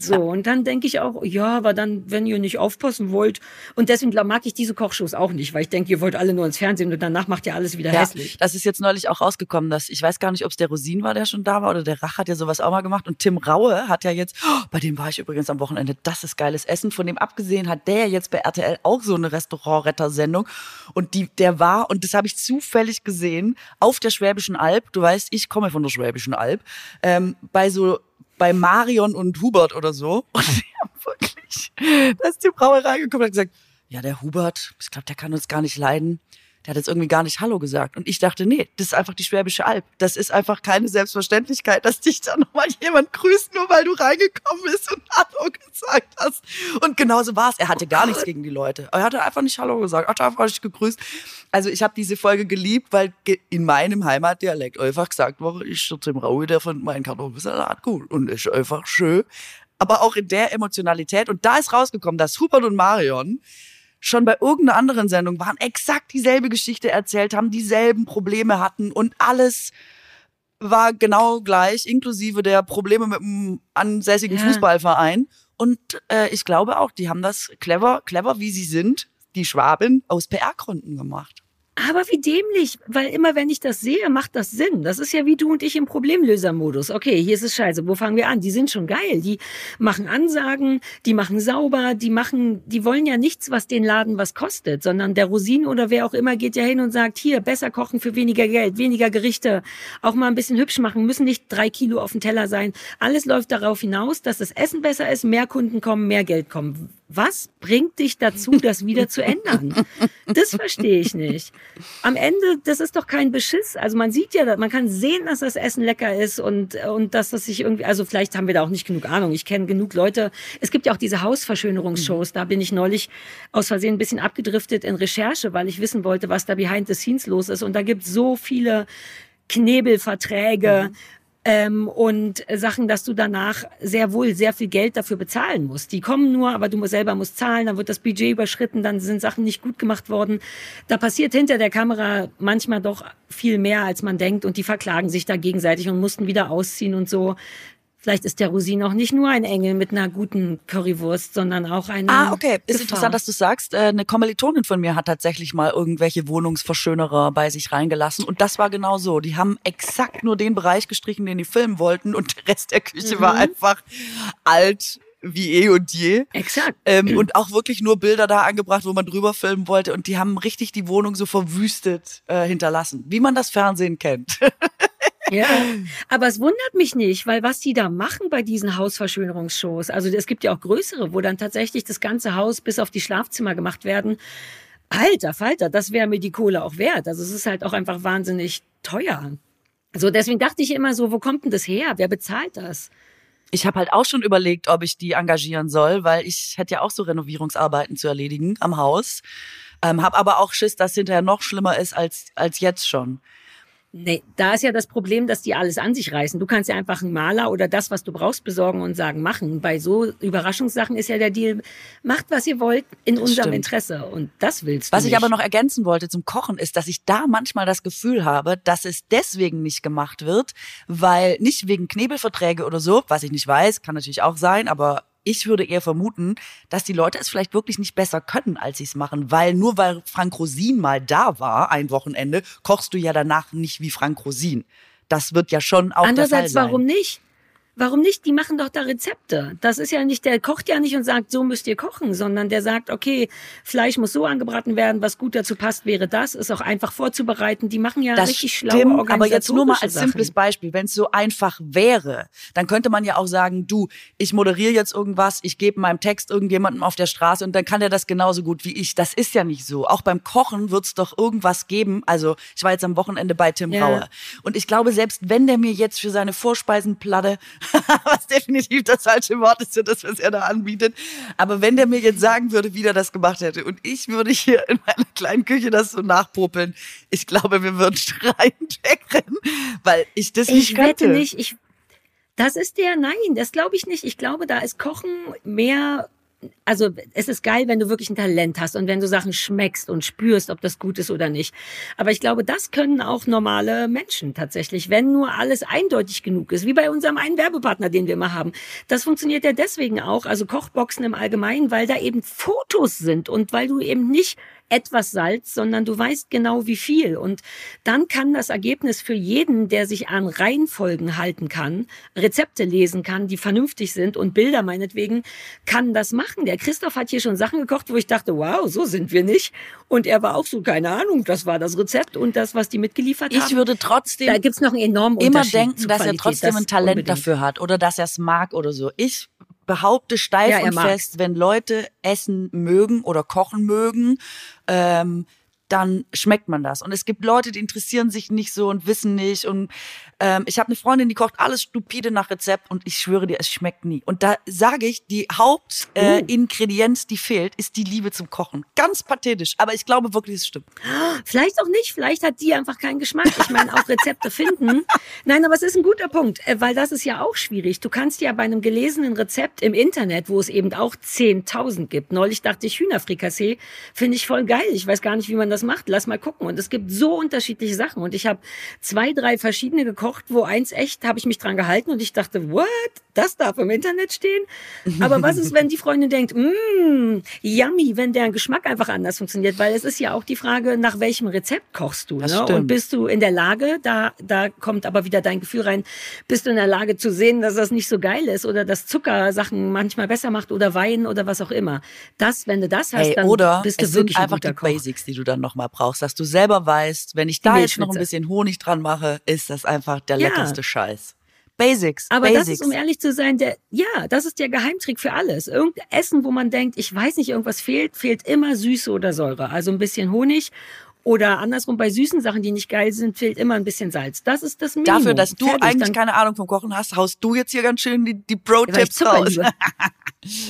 So, und dann denke ich auch, ja, aber dann, wenn ihr nicht aufpassen wollt. Und deswegen mag ich diese Kochshows auch nicht, weil ich denke, ihr wollt alle nur ins Fernsehen und danach macht ihr alles wieder ja, hässlich. Das ist jetzt neulich auch rausgekommen, dass ich weiß gar nicht, ob es der Rosin war, der schon da war, oder der Rach hat ja sowas auch mal gemacht. Und Tim Raue hat ja jetzt, oh, bei dem war ich übrigens am Wochenende, das ist geiles Essen. Von dem abgesehen hat der jetzt bei R T L auch so eine Restaurantrettersendung. Und die, der war, und das habe ich zufällig gesehen, auf der Schwäbischen Alb, du weißt, ich komme von der Schwäbischen Alb, ähm, bei so... bei Marion und Hubert oder so. Und die haben wirklich, da ist die Brauerei reingekommen und hat gesagt, ja, der Hubert, ich glaube, der kann uns gar nicht leiden. Der hat jetzt irgendwie gar nicht Hallo gesagt. Und ich dachte, nee, das ist einfach die Schwäbische Alb. Das ist einfach keine Selbstverständlichkeit, dass dich da nochmal jemand grüßt, nur weil du reingekommen bist und Hallo gesagt hast. Und genauso war es. Er hatte gar nichts gegen die Leute. Er hatte einfach nicht Hallo gesagt, hat einfach nicht gegrüßt. Also ich habe diese Folge geliebt, weil in meinem Heimatdialekt einfach gesagt wurde, ich der Tim Raue, der von meinen Kartoffelsalat gut. Und ist einfach schön. Aber auch in der Emotionalität. Und da ist rausgekommen, dass Hubert und Marion schon bei irgendeiner anderen Sendung waren, exakt dieselbe Geschichte erzählt haben, dieselben Probleme hatten und alles war genau gleich, inklusive der Probleme mit dem ansässigen ja. Fußballverein. Und äh, ich glaube auch, die haben das clever, clever wie sie sind, die Schwaben, aus P R-Gründen gemacht. Aber wie dämlich, weil immer wenn ich das sehe, macht das Sinn. Das ist ja wie du und ich im Problemlöser-Modus. Okay, hier ist es scheiße, wo fangen wir an? Die sind schon geil, die machen Ansagen, die machen sauber, die machen, die wollen ja nichts, was den Laden was kostet, sondern der Rosin oder wer auch immer geht ja hin und sagt, hier, besser kochen für weniger Geld, weniger Gerichte, auch mal ein bisschen hübsch machen, müssen nicht drei Kilo auf dem Teller sein. Alles läuft darauf hinaus, dass das Essen besser ist, mehr Kunden kommen, mehr Geld kommen. Was bringt dich dazu, das wieder zu ändern? Das verstehe ich nicht. Am Ende, das ist doch kein Beschiss. Also man sieht ja, man kann sehen, dass das Essen lecker ist und und dass das sich irgendwie, also vielleicht haben wir da auch nicht genug Ahnung. Ich kenne genug Leute. Es gibt ja auch diese Hausverschönerungsshows. Da bin ich neulich aus Versehen ein bisschen abgedriftet in Recherche, weil ich wissen wollte, was da behind the scenes los ist. Und da gibt es so viele Knebelverträge, mhm. Ähm, und Sachen, dass du danach sehr wohl sehr viel Geld dafür bezahlen musst. Die kommen nur, aber du selber musst zahlen, dann wird das Budget überschritten, dann sind Sachen nicht gut gemacht worden. Da passiert hinter der Kamera manchmal doch viel mehr, als man denkt und die verklagen sich da gegenseitig und mussten wieder ausziehen und so. Vielleicht ist der Rosin auch nicht nur ein Engel mit einer guten Currywurst, sondern auch eine Ah, okay. Ist Gefahr. Interessant, dass du sagst. Eine Kommilitonin von mir hat tatsächlich mal irgendwelche Wohnungsverschönerer bei sich reingelassen. Und das war genau so. Die haben exakt nur den Bereich gestrichen, den die filmen wollten. Und der Rest der Küche mhm. war einfach alt wie eh und je. Exakt. Ähm, mhm. Und auch wirklich nur Bilder da angebracht, wo man drüber filmen wollte. Und die haben richtig die Wohnung so verwüstet äh, hinterlassen. Wie man das Fernsehen kennt. Ja, aber es wundert mich nicht, weil was die da machen bei diesen Hausverschönerungsshows, also es gibt ja auch größere, wo dann tatsächlich das ganze Haus bis auf die Schlafzimmer gemacht werden. Alter Falter, das wäre mir die Kohle auch wert. Also es ist halt auch einfach wahnsinnig teuer. Also deswegen dachte ich immer so, wo kommt denn das her? Wer bezahlt das? Ich habe halt auch schon überlegt, ob ich die engagieren soll, weil ich hätte ja auch so Renovierungsarbeiten zu erledigen am Haus. Ähm, hab aber auch Schiss, dass hinterher noch schlimmer ist als, als jetzt schon. Nee, da ist ja das Problem, dass die alles an sich reißen. Du kannst ja einfach einen Maler oder das, was du brauchst, besorgen und sagen, machen. Bei so Überraschungssachen ist ja der Deal, macht, was ihr wollt, in das unserem stimmt. Interesse. Und das willst du Was nicht. Ich aber noch ergänzen wollte zum Kochen ist, dass ich da manchmal das Gefühl habe, dass es deswegen nicht gemacht wird, weil nicht wegen Knebelverträge oder so, was ich nicht weiß, kann natürlich auch sein, aber ich würde eher vermuten, dass die Leute es vielleicht wirklich nicht besser können, als sie es machen. Weil nur weil Frank Rosin mal da war, ein Wochenende, kochst du ja danach nicht wie Frank Rosin. Das wird ja schon auch der Fall sein. Andererseits, warum nicht? Warum nicht? Die machen doch da Rezepte. Das ist ja nicht, der kocht ja nicht und sagt, so müsst ihr kochen, sondern der sagt, okay, Fleisch muss so angebraten werden, was gut dazu passt, wäre das, ist auch einfach vorzubereiten. Die machen ja das richtig schlaue organisatorische Sachen. Aber jetzt nur mal als simples Beispiel, wenn es so einfach wäre, dann könnte man ja auch sagen, du, ich moderiere jetzt irgendwas, ich gebe meinem Text irgendjemandem auf der Straße und dann kann der das genauso gut wie ich. Das ist ja nicht so. Auch beim Kochen wird es doch irgendwas geben. Also ich war jetzt am Wochenende bei Tim Raue. Yeah. Und ich glaube, selbst wenn der mir jetzt für seine Vorspeisenplatte was definitiv das falsche Wort ist für das, was er da anbietet. Aber wenn der mir jetzt sagen würde, wie der das gemacht hätte und ich würde hier in meiner kleinen Küche das so nachpopeln, ich glaube, wir würden schreiend wegrennen, weil ich das nicht könnte. Ich wette nicht, ich, das ist der, nein, das glaube ich nicht. Ich glaube, da ist Kochen mehr... Also es ist geil, wenn du wirklich ein Talent hast und wenn du Sachen schmeckst und spürst, ob das gut ist oder nicht. Aber ich glaube, das können auch normale Menschen tatsächlich, wenn nur alles eindeutig genug ist. Wie bei unserem einen Werbepartner, den wir immer haben. Das funktioniert ja deswegen auch, also Kochboxen im Allgemeinen, weil da eben Fotos sind und weil du eben nicht etwas Salz, sondern du weißt genau, wie viel. Und dann kann das Ergebnis für jeden, der sich an Reihenfolgen halten kann, Rezepte lesen kann, die vernünftig sind und Bilder meinetwegen, kann das machen. Der Christoph hat hier schon Sachen gekocht, wo ich dachte, wow, so sind wir nicht. Und er war auch so, keine Ahnung, das war das Rezept und das, was die mitgeliefert haben. Ich würde trotzdem da gibt's noch einen enormen immer Unterschied denken, dass Qualität, er trotzdem ein Talent unbedingt. Dafür hat oder dass er es mag oder so. Ich behaupte steif ja, und mag. Fest, wenn Leute Essen mögen oder kochen mögen, ähm, dann schmeckt man das. Und es gibt Leute, die interessieren sich nicht so und wissen nicht. Und ähm, ich habe eine Freundin, die kocht alles stupide nach Rezept und ich schwöre dir, es schmeckt nie. Und da sage ich, die Hauptingredienz, äh, uh. die fehlt, ist die Liebe zum Kochen. Ganz pathetisch, aber ich glaube wirklich, es stimmt. Vielleicht auch nicht, vielleicht hat die einfach keinen Geschmack. Ich meine, auch Rezepte finden. Nein, aber es ist ein guter Punkt, weil das ist ja auch schwierig. Du kannst ja bei einem gelesenen Rezept im Internet, wo es eben auch zehntausend gibt. Neulich dachte ich, Hühnerfrikassee finde ich voll geil. Ich weiß gar nicht, wie man das macht, lass mal gucken. Und es gibt so unterschiedliche Sachen. Und ich habe zwei, drei verschiedene gekocht, wo eins echt, habe ich mich dran gehalten und ich dachte, what? Das darf im Internet stehen? Aber was ist, wenn die Freundin denkt, mmm, yummy, wenn der Geschmack einfach anders funktioniert? Weil es ist ja auch die Frage, nach welchem Rezept kochst du? Ne? Und bist du in der Lage, da, da kommt aber wieder dein Gefühl rein, bist du in der Lage zu sehen, dass das nicht so geil ist oder dass Zucker Sachen manchmal besser macht oder Wein oder was auch immer. Das, wenn du das hast, hey, dann bist du wirklich ein guter Koch. Oder es sind einfach die Basics, die du dann nochmal brauchst, dass du selber weißt, wenn ich da jetzt noch ein bisschen Honig dran mache, ist das einfach der ja. leckerste Scheiß. Basics, aber Basics. Das ist, um ehrlich zu sein, der, ja, das ist der Geheimtrick für alles. Irgendein Essen, wo man denkt, ich weiß nicht, irgendwas fehlt, fehlt immer Süße oder Säure. Also ein bisschen Honig oder andersrum, bei süßen Sachen, die nicht geil sind, fehlt immer ein bisschen Salz. Das ist das Minimum. Dafür, dass du Fertig, eigentlich keine Ahnung vom Kochen hast, haust du jetzt hier ganz schön die, die Pro-Tipps raus.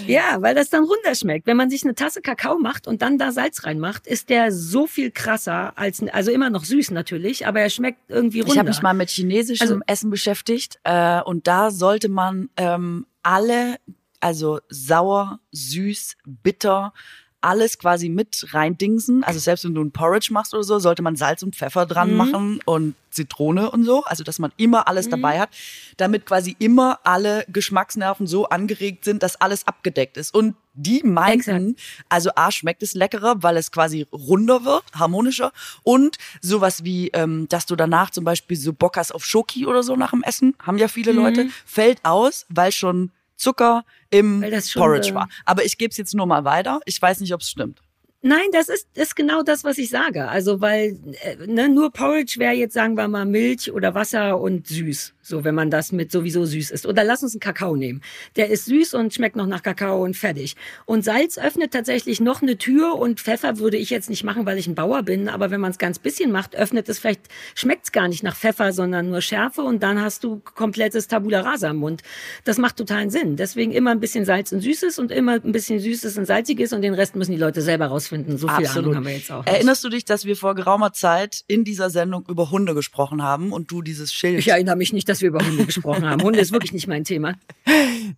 Ja, weil das dann runterschmeckt. Wenn man sich eine Tasse Kakao macht und dann da Salz reinmacht, ist der so viel krasser als, also immer noch süß natürlich, aber er schmeckt irgendwie runter. Ich habe mich mal mit chinesischem also, Essen beschäftigt äh, und da sollte man ähm, alle, also sauer, süß, bitter, alles quasi mit reindingsen. Also selbst wenn du ein Porridge machst oder so, sollte man Salz und Pfeffer dran mhm. machen und Zitrone und so. Also dass man immer alles mhm. dabei hat, damit quasi immer alle Geschmacksnerven so angeregt sind, dass alles abgedeckt ist. Und die meinten, Exakt. also A, schmeckt es leckerer, weil es quasi runder wird, harmonischer. Und sowas wie, ähm, dass du danach zum Beispiel so Bock hast auf Schoki oder so nach dem Essen, haben ja viele mhm. Leute, fällt aus, weil schon Zucker im Porridge war. Aber ich gebe es jetzt nur mal weiter. Ich weiß nicht, ob es stimmt. Nein, das ist, ist genau das, was ich sage. Also, weil ne, nur Porridge wäre jetzt, sagen wir mal, Milch oder Wasser und süß. So, wenn man das mit sowieso süß isst. Oder lass uns einen Kakao nehmen. Der ist süß und schmeckt noch nach Kakao und fertig. Und Salz öffnet tatsächlich noch eine Tür und Pfeffer würde ich jetzt nicht machen, weil ich ein Bauer bin. Aber wenn man es ganz bisschen macht, öffnet es vielleicht, schmeckt es gar nicht nach Pfeffer, sondern nur Schärfe und dann hast du komplettes Tabula Rasa im Mund. Das macht totalen Sinn. Deswegen immer ein bisschen Salz und Süßes und immer ein bisschen Süßes und Salziges und den Rest müssen die Leute selber rausfinden. So viel Absolut. Ahnung haben wir jetzt auch. Erinnerst du dich, dass wir vor geraumer Zeit in dieser Sendung über Hunde gesprochen haben und du dieses Schild... Ich erinnere mich nicht, dass wir über Hunde gesprochen haben. Hunde ist wirklich nicht mein Thema.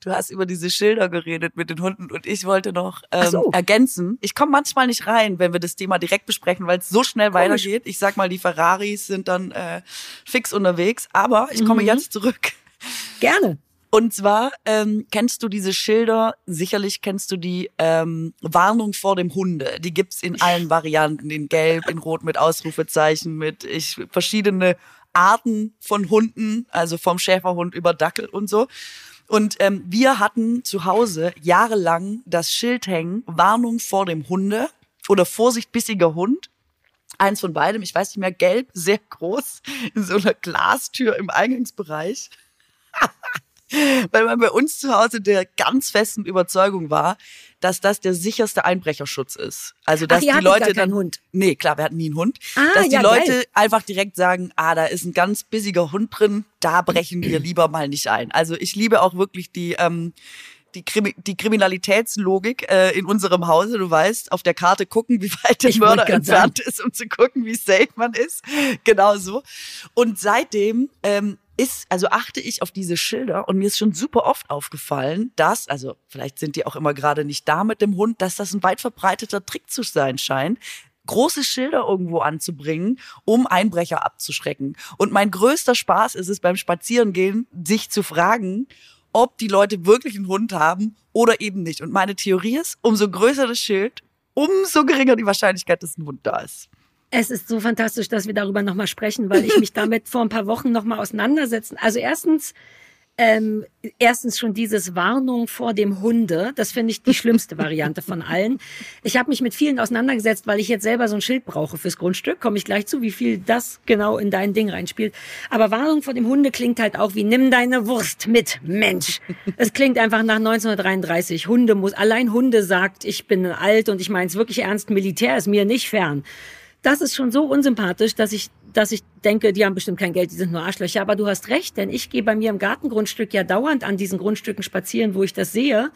Du hast über diese Schilder geredet mit den Hunden und ich wollte noch ähm, so. ergänzen. Ich komme manchmal nicht rein, wenn wir das Thema direkt besprechen, weil es so schnell Komisch. weitergeht. Ich sag mal, die Ferraris sind dann äh, fix unterwegs, aber ich komme mhm. jetzt zurück. Gerne. Und zwar ähm, kennst du diese Schilder, sicherlich kennst du die ähm, Warnung vor dem Hunde. Die gibt's in allen Varianten, in Gelb, in Rot mit Ausrufezeichen, mit ich, verschiedene Arten von Hunden, also vom Schäferhund über Dackel und so. Und ähm, wir hatten zu Hause jahrelang das Schild hängen, Warnung vor dem Hunde oder Vorsicht, bissiger Hund. Eins von beidem, ich weiß nicht mehr, gelb, sehr groß, in so einer Glastür im Eingangsbereich. Weil man bei uns zu Hause der ganz festen Überzeugung war, dass das der sicherste Einbrecherschutz ist. Also dass Ach, ihr die Leute gar keinen dann Hund. Nee, klar, wir hatten nie einen Hund, ah, dass die ja, Leute geil. einfach direkt sagen, ah, da ist ein ganz bissiger Hund drin, da brechen wir lieber mal nicht ein. Also ich liebe auch wirklich die ähm, die, Krimi- die Kriminalitätslogik äh, in unserem Hause. Du weißt, auf der Karte gucken, wie weit der ich Mörder entfernt sagen. ist, um zu gucken, wie safe man ist. Genau so. Und seitdem ähm, ist, also achte ich auf diese Schilder und mir ist schon super oft aufgefallen, dass, also vielleicht sind die auch immer gerade nicht da mit dem Hund, dass das ein weit verbreiteter Trick zu sein scheint, große Schilder irgendwo anzubringen, um Einbrecher abzuschrecken. Und mein größter Spaß ist es beim Spazierengehen, sich zu fragen, ob die Leute wirklich einen Hund haben oder eben nicht. Und meine Theorie ist, umso größer das Schild, umso geringer die Wahrscheinlichkeit, dass ein Hund da ist. Es ist so fantastisch, dass wir darüber nochmal sprechen, weil ich mich damit vor ein paar Wochen nochmal auseinandersetzen. Also erstens, ähm, erstens schon dieses Warnung vor dem Hunde. Das finde ich die schlimmste Variante von allen. Ich habe mich mit vielen auseinandergesetzt, weil ich jetzt selber so ein Schild brauche fürs Grundstück. Komme ich gleich zu, wie viel das genau in dein Ding reinspielt. Aber Warnung vor dem Hunde klingt halt auch wie, nimm deine Wurst mit, Mensch. Es klingt einfach nach neunzehnhundertdreiunddreißig. Hunde muss, allein Hunde sagt, ich bin alt und ich meine es wirklich ernst. Militär ist mir nicht fern. Das ist schon so unsympathisch, dass ich, dass ich denke, die haben bestimmt kein Geld, die sind nur Arschlöcher. Aber du hast recht, denn ich gehe bei mir im Gartengrundstück ja dauernd an diesen Grundstücken spazieren, wo ich das sehe.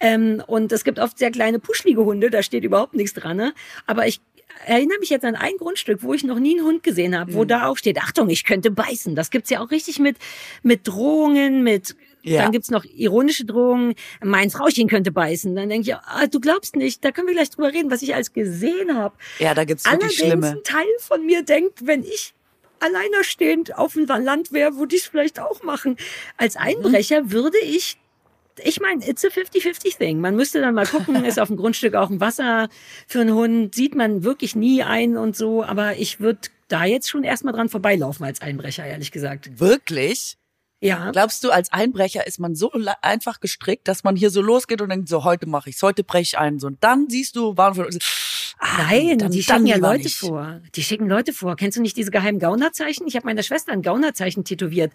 Ähm, und es gibt oft sehr kleine, puschelige Hunde, da steht überhaupt nichts dran. Ne? Aber ich erinnere mich jetzt an ein Grundstück, wo ich noch nie einen Hund gesehen habe, mhm. wo da auch steht, Achtung, ich könnte beißen. Das gibt's ja auch richtig mit, mit Drohungen, mit... Ja. Dann gibt's noch ironische Drohungen, mein Frauchen könnte beißen. Dann denke ich, ah, du glaubst nicht, da können wir gleich drüber reden, was ich alles gesehen habe. Ja, da gibt's wirklich Schlimme. Allerdings ein Teil von mir denkt, wenn ich alleinerstehend auf dem Land wäre, würde ich es vielleicht auch machen. Als Einbrecher mhm. würde ich, ich meine, it's a fifty-fifty thing. Man müsste dann mal gucken, ist auf dem Grundstück auch ein Wasser für einen Hund, sieht man wirklich nie ein und so. Aber ich würde da jetzt schon erstmal dran vorbeilaufen als Einbrecher, ehrlich gesagt. Wirklich? Ja. Glaubst du, als Einbrecher ist man so einfach gestrickt, dass man hier so losgeht und denkt, so, heute mache ich's, heute breche ich ein. So, und dann siehst du, waren wir... Ah, nein, dann, die schicken ja Leute nicht. vor. Die schicken Leute vor. Kennst du nicht diese geheimen Gaunerzeichen? Ich habe meiner Schwester ein Gaunerzeichen tätowiert.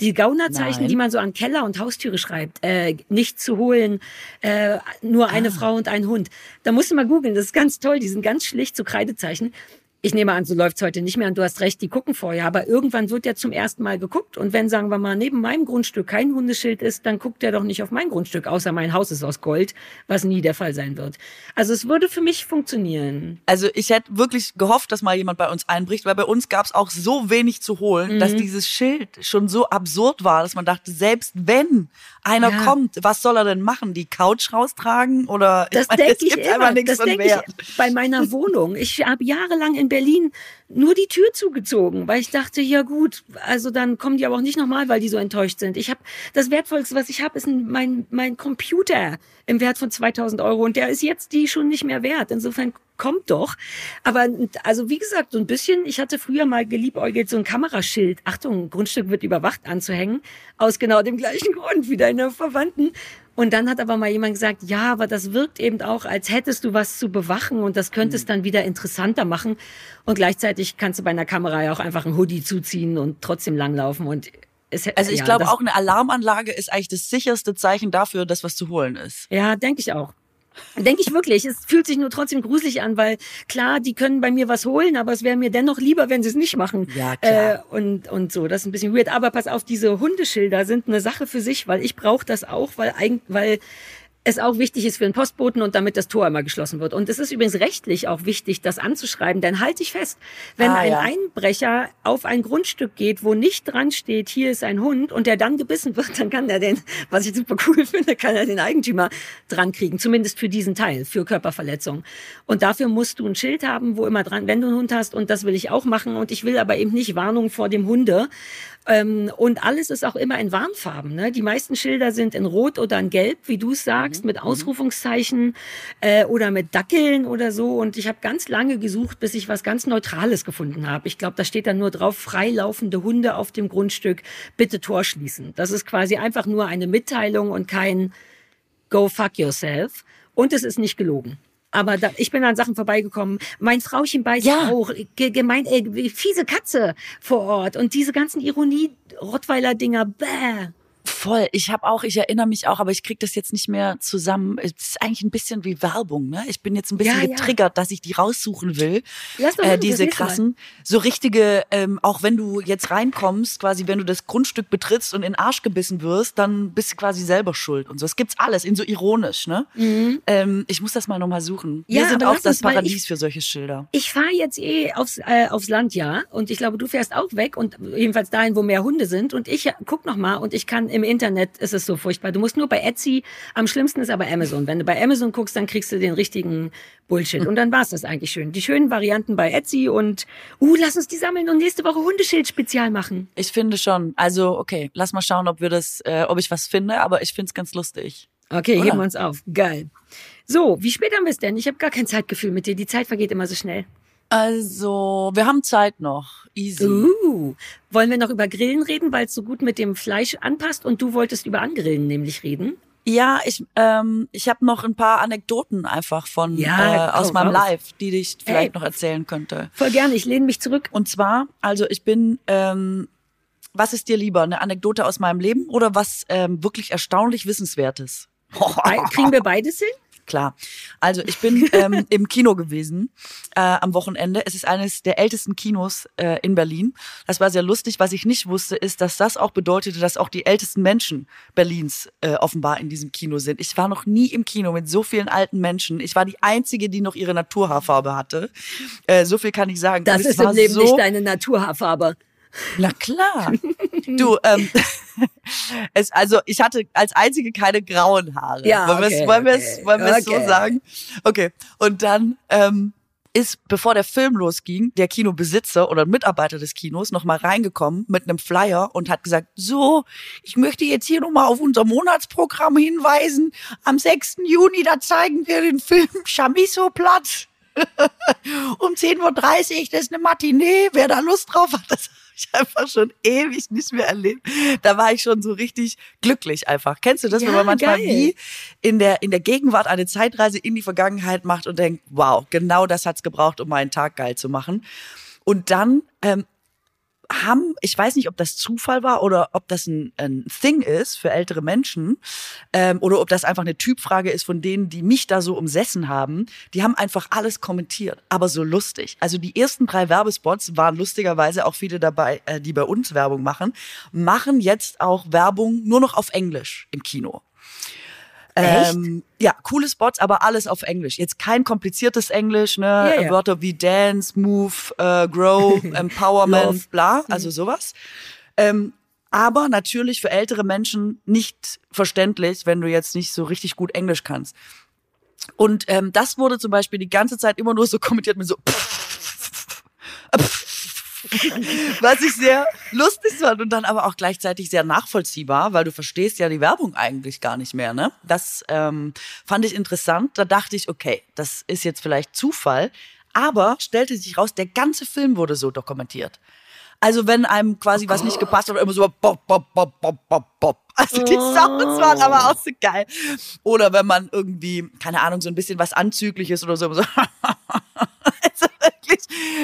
Die Gaunerzeichen, nein. die man so an Keller und Haustüre schreibt. Äh, nicht zu holen, äh, nur eine ah. Frau und ein Hund. Da musst du mal googeln, das ist ganz toll. Die sind ganz schlicht, so Kreidezeichen. Ich nehme an, so läuft's heute nicht mehr und du hast recht, die gucken vorher, aber irgendwann wird ja zum ersten Mal geguckt und wenn, sagen wir mal, neben meinem Grundstück kein Hundeschild ist, dann guckt er doch nicht auf mein Grundstück, außer mein Haus ist aus Gold, was nie der Fall sein wird. Also es würde für mich funktionieren. Also ich hätte wirklich gehofft, dass mal jemand bei uns einbricht, weil bei uns gab's auch so wenig zu holen, mhm. dass dieses Schild schon so absurd war, dass man dachte, selbst wenn einer ja. kommt, was soll er denn machen? Die Couch raustragen oder? Das ich mein, denke ich immer, das denke ich bei meiner Wohnung. Ich habe jahrelang in Berlin nur die Tür zugezogen, weil ich dachte, ja gut, also dann kommen die aber auch nicht nochmal, weil die so enttäuscht sind. Ich habe das Wertvollste, was ich habe, ist mein mein Computer im Wert von zweitausend Euro und der ist jetzt die schon nicht mehr wert. Insofern kommt doch. Aber also wie gesagt, so ein bisschen, ich hatte früher mal geliebäugelt, so ein Kameraschild, Achtung, Grundstück wird überwacht, anzuhängen, aus genau dem gleichen Grund wie deine Verwandten. Und dann hat aber mal jemand gesagt, ja, aber das wirkt eben auch, als hättest du was zu bewachen und das könntest mhm. dann wieder interessanter machen. Und gleichzeitig kannst du bei einer Kamera ja auch einfach einen Hoodie zuziehen und trotzdem langlaufen. Und es, also ich ja, glaube auch, eine Alarmanlage ist eigentlich das sicherste Zeichen dafür, dass was zu holen ist. Ja, denke ich auch. Denke ich wirklich. Es fühlt sich nur trotzdem gruselig an, weil klar, die können bei mir was holen, aber es wäre mir dennoch lieber, wenn sie es nicht machen. Ja, klar. Äh, und, und so, das ist ein bisschen weird. Aber pass auf, diese Hundeschilder sind eine Sache für sich, weil ich brauche das auch, weil eigentlich, weil es auch wichtig ist für den Postboten und damit das Tor immer geschlossen wird. Und es ist übrigens rechtlich auch wichtig, das anzuschreiben, denn halte ich fest, wenn ah, ein ja. Einbrecher auf ein Grundstück geht, wo nicht dran steht, hier ist ein Hund und der dann gebissen wird, dann kann er den, was ich super cool finde, kann er den Eigentümer dran kriegen, zumindest für diesen Teil, für Körperverletzung. Und dafür musst du ein Schild haben, wo immer dran, wenn du einen Hund hast, und das will ich auch machen und ich will aber eben nicht Warnung vor dem Hunde. Und alles ist auch immer in Warnfarben. Ne? Die meisten Schilder sind in Rot oder in Gelb, wie du es sagst. gesetzt mit Ausrufungszeichen äh, oder mit Dackeln oder so. Und ich habe ganz lange gesucht, bis ich was ganz Neutrales gefunden habe. Ich glaube, da steht dann nur drauf, freilaufende Hunde auf dem Grundstück, bitte Tor schließen. Das ist quasi einfach nur eine Mitteilung und kein Go fuck yourself. Und es ist nicht gelogen. Aber da, ich bin an Sachen vorbeigekommen. Mein Frauchen beißt ja. auch. G- gemein, äh, fiese Katze vor Ort. Und diese ganzen Ironie-Rottweiler-Dinger, bäh. Voll. Ich habe auch, ich erinnere mich auch, aber ich kriege das jetzt nicht mehr zusammen. Es ist eigentlich ein bisschen wie Werbung, ne? Ich bin jetzt ein bisschen ja, getriggert, ja. dass ich die raussuchen will. Lass doch äh, diese krassen, so richtige, ähm, auch wenn du jetzt reinkommst, quasi wenn du das Grundstück betrittst und in den Arsch gebissen wirst, dann bist du quasi selber schuld und so. Das gibt's alles, in so ironisch, ne? Mhm. Ähm, ich muss das mal nochmal suchen. Ja, wir sind auch das Paradies ich, für solche Schilder. Ich fahre jetzt eh aufs, äh, aufs Land, ja. Und ich glaube, du fährst auch weg und jedenfalls dahin, wo mehr Hunde sind. Und ich guck nochmal und ich kann im Internet ist es so furchtbar. Du musst nur bei Etsy, am schlimmsten ist aber Amazon. Wenn du bei Amazon guckst, dann kriegst du den richtigen Bullshit. Und dann war es das eigentlich schön. Die schönen Varianten bei Etsy und, uh, lass uns die sammeln und nächste Woche Hundeschild-Spezial machen. Ich finde schon. Also, okay, lass mal schauen, ob wir das, äh, ob ich was finde, aber ich finde es ganz lustig. Okay, oder? Heben wir uns auf. Geil. So, wie spät haben wir es denn? Ich habe gar kein Zeitgefühl mit dir. Die Zeit vergeht immer so schnell. Also, wir haben Zeit noch. Easy. Uh, wollen wir noch über Grillen reden, weil es so gut mit dem Fleisch anpasst und du wolltest über Angrillen nämlich reden? Ja, ich ähm, ich habe noch ein paar Anekdoten einfach von ja, äh, aus meinem raus. Live, die ich vielleicht Ey, noch erzählen könnte. Voll gerne, ich lehne mich zurück. Und zwar, also ich bin, ähm, was ist dir lieber, eine Anekdote aus meinem Leben oder was ähm, wirklich erstaunlich Wissenswertes? Kriegen wir beides hin? Klar. Also ich bin ähm, im Kino gewesen äh, am Wochenende. Es ist eines der ältesten Kinos äh, in Berlin. Das war sehr lustig. Was ich nicht wusste, ist, dass das auch bedeutete, dass auch die ältesten Menschen Berlins äh, offenbar in diesem Kino sind. Ich war noch nie im Kino mit so vielen alten Menschen. Ich war die Einzige, die noch ihre Naturhaarfarbe hatte. Äh, so viel kann ich sagen. Das ist im Leben so nicht deine Naturhaarfarbe. Na klar. Du, ähm, es, also ich hatte als Einzige keine grauen Haare. Ja, okay, wollen wir es okay, wollen okay. so sagen? Okay, und dann ähm, ist, bevor der Film losging, der Kinobesitzer oder Mitarbeiter des Kinos nochmal reingekommen mit einem Flyer und hat gesagt, so, ich möchte jetzt hier nochmal auf unser Monatsprogramm hinweisen. Am sechsten Juni, da zeigen wir den Film Chamisso-Platz. um zehn Uhr dreißig, das ist eine Matinee. Wer da Lust drauf hat, das ich einfach schon ewig nicht mehr erlebt. Da war ich schon so richtig glücklich einfach. Kennst du das, ja, wenn man manchmal geil. wie in der, in der Gegenwart eine Zeitreise in die Vergangenheit macht und denkt, wow, genau das hat's gebraucht, um meinen Tag geil zu machen. Und dann ähm, haben, ich weiß nicht, ob das Zufall war oder ob das ein, ein Thing ist für ältere Menschen ähm, oder ob das einfach eine Typfrage ist von denen, die mich da so umsessen haben. Die haben einfach alles kommentiert, aber so lustig. Also die ersten drei Werbespots waren lustigerweise auch viele dabei, äh, die bei uns Werbung machen, machen jetzt auch Werbung nur noch auf Englisch im Kino. Echt? Ähm, ja, coole Spots, aber alles auf Englisch. Jetzt kein kompliziertes Englisch, ne? Ja, ja. Wörter wie Dance, Move, äh, Grow, Empowerment, bla, also sowas. Ähm, aber natürlich für ältere Menschen nicht verständlich, wenn du jetzt nicht so richtig gut Englisch kannst. Und ähm, das wurde zum Beispiel die ganze Zeit immer nur so kommentiert mit so was ich sehr lustig fand und dann aber auch gleichzeitig sehr nachvollziehbar, weil du verstehst ja die Werbung eigentlich gar nicht mehr, ne? Das ähm, fand ich interessant. Da dachte ich, okay, das ist jetzt vielleicht Zufall, aber stellte sich raus, der ganze Film wurde so dokumentiert. Also wenn einem quasi oh was nicht gepasst hat, immer so bop, bop, bop, bop, bop, bop. Also die oh. Sounds waren aber auch so geil. Oder wenn man irgendwie, keine Ahnung, so ein bisschen was Anzügliches oder so, so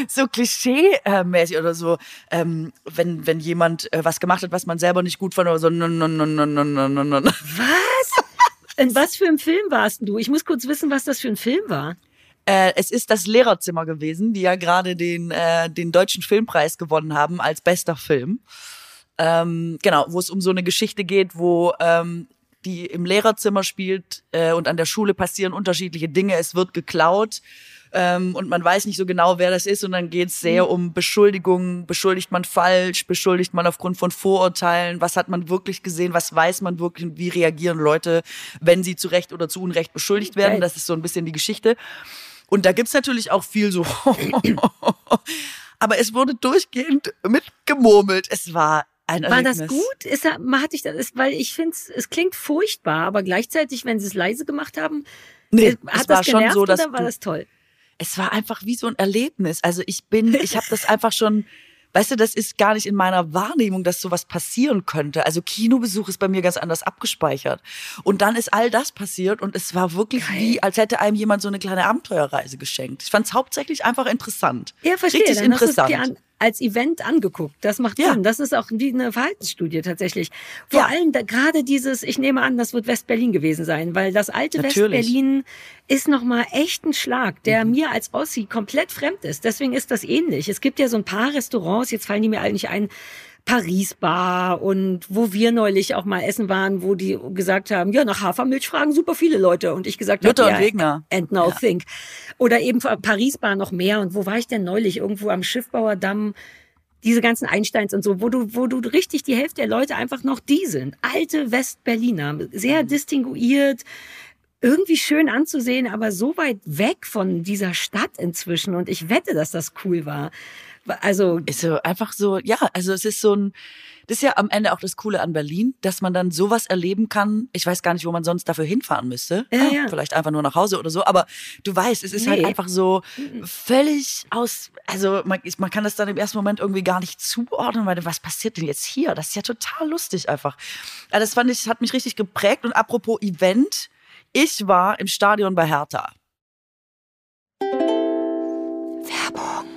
so klischee-mäßig oder so, ähm, wenn, wenn jemand äh, was gemacht hat, was man selber nicht gut fand oder so. Nun, nun, nun, nun, nun, nun, nun. Was? In was für einem Film warst du? Ich muss kurz wissen, was das für ein Film war. Äh, es ist das Lehrerzimmer gewesen, die ja gerade den, äh, den Deutschen Filmpreis gewonnen haben als bester Film. Ähm, genau, wo es um so eine Geschichte geht, wo ähm, die im Lehrerzimmer spielt äh, und an der Schule passieren unterschiedliche Dinge. Es wird geklaut. Ähm, und man weiß nicht so genau, wer das ist. Und dann geht es sehr um Beschuldigungen. Beschuldigt man falsch? Beschuldigt man aufgrund von Vorurteilen? Was hat man wirklich gesehen? Was weiß man wirklich? Und wie reagieren Leute, wenn sie zu Recht oder zu Unrecht beschuldigt werden? Das ist so ein bisschen die Geschichte. Und da gibt's natürlich auch viel so. Aber es wurde durchgehend mitgemurmelt. Es war ein Erlebnis. War das gut? Ist, hatte ich das, weil ich finde, es klingt furchtbar, aber gleichzeitig, wenn sie es leise gemacht haben, nee, hat es war das genervt schon so, dass oder war du, das toll? Es war einfach wie so ein Erlebnis. Also ich bin, ich habe das einfach schon, weißt du, das ist gar nicht in meiner Wahrnehmung, dass sowas passieren könnte. Also Kinobesuch ist bei mir ganz anders abgespeichert. Und dann ist all das passiert und es war wirklich geil, wie, als hätte einem jemand so eine kleine Abenteuerreise geschenkt. Ich fand es hauptsächlich einfach interessant. Ja, verstehe. Richtig dann interessant. Hast du es dir als Event angeguckt. Das macht Sinn. Ja. Das ist auch wie eine Verhaltensstudie tatsächlich. Vor ja. allem da, gerade dieses, ich nehme an, das wird Westberlin gewesen sein, weil das alte Natürlich. Westberlin ist nochmal echt ein Schlag, der mhm. mir als Ossi komplett fremd ist. Deswegen ist das ähnlich. Es gibt ja so ein paar Restaurants, jetzt fallen die mir alle nicht ein, Paris-Bar und wo wir neulich auch mal essen waren, wo die gesagt haben, ja, nach Hafermilch fragen super viele Leute. Und ich gesagt habe, ja, Wegner. And now ja. think. Oder eben Paris-Bar noch mehr. Und wo war ich denn neulich? Irgendwo am Schiffbauerdamm, diese ganzen Einsteins und so, wo du, wo du richtig die Hälfte der Leute einfach noch die sind. Alte Westberliner, sehr distinguiert, irgendwie schön anzusehen, aber so weit weg von dieser Stadt inzwischen. Und ich wette, dass das cool war. Also, also einfach so, ja, also es ist so ein, das ist ja am Ende auch das Coole an Berlin, dass man dann sowas erleben kann. Ich weiß gar nicht, wo man sonst dafür hinfahren müsste. Ja, ah, ja. Vielleicht einfach nur nach Hause oder so. Aber du weißt, es ist nee. halt einfach so völlig aus, also man, man kann das dann im ersten Moment irgendwie gar nicht zuordnen, weil was passiert denn jetzt hier? Das ist ja total lustig einfach. Also das fand ich, hat mich richtig geprägt. Und apropos Event, ich war im Stadion bei Hertha. Werbung.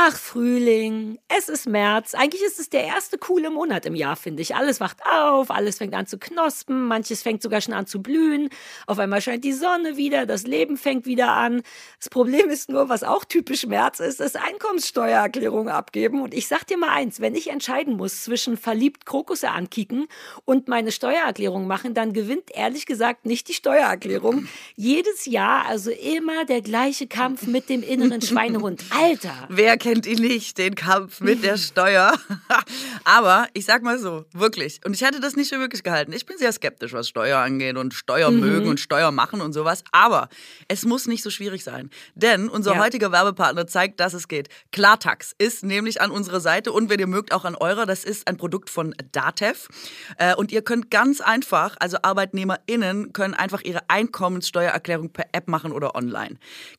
Ach, Frühling, es ist März. Eigentlich ist es der erste coole Monat im Jahr, finde ich. Alles wacht auf, alles fängt an zu knospen, manches fängt sogar schon an zu blühen. Auf einmal scheint die Sonne wieder, das Leben fängt wieder an. Das Problem ist nur, was auch typisch März ist, ist Einkommenssteuererklärung abgeben. Und ich sag dir mal eins, wenn ich entscheiden muss zwischen verliebt Krokusse ankicken und meine Steuererklärung machen, dann gewinnt ehrlich gesagt nicht die Steuererklärung. Jedes Jahr also immer der gleiche Kampf mit dem inneren Schweinehund. Alter! Wer kennt Kennt ihr nicht den Kampf mit der Steuer? Aber ich sag mal so, wirklich. Und ich hätte das nicht für möglich gehalten. Ich bin sehr skeptisch, was Steuer angeht und Steuer mhm. mögen und Steuer machen und sowas. Aber es muss nicht so schwierig sein. Denn unser ja. heutiger Werbepartner zeigt, dass es geht. Klartax ist nämlich an unserer Seite und wenn ihr mögt, auch an eurer. Das ist ein Produkt von DATEV. Und ihr könnt ganz einfach, also ArbeitnehmerInnen können einfach ihre Einkommenssteuererklärung per App machen oder online.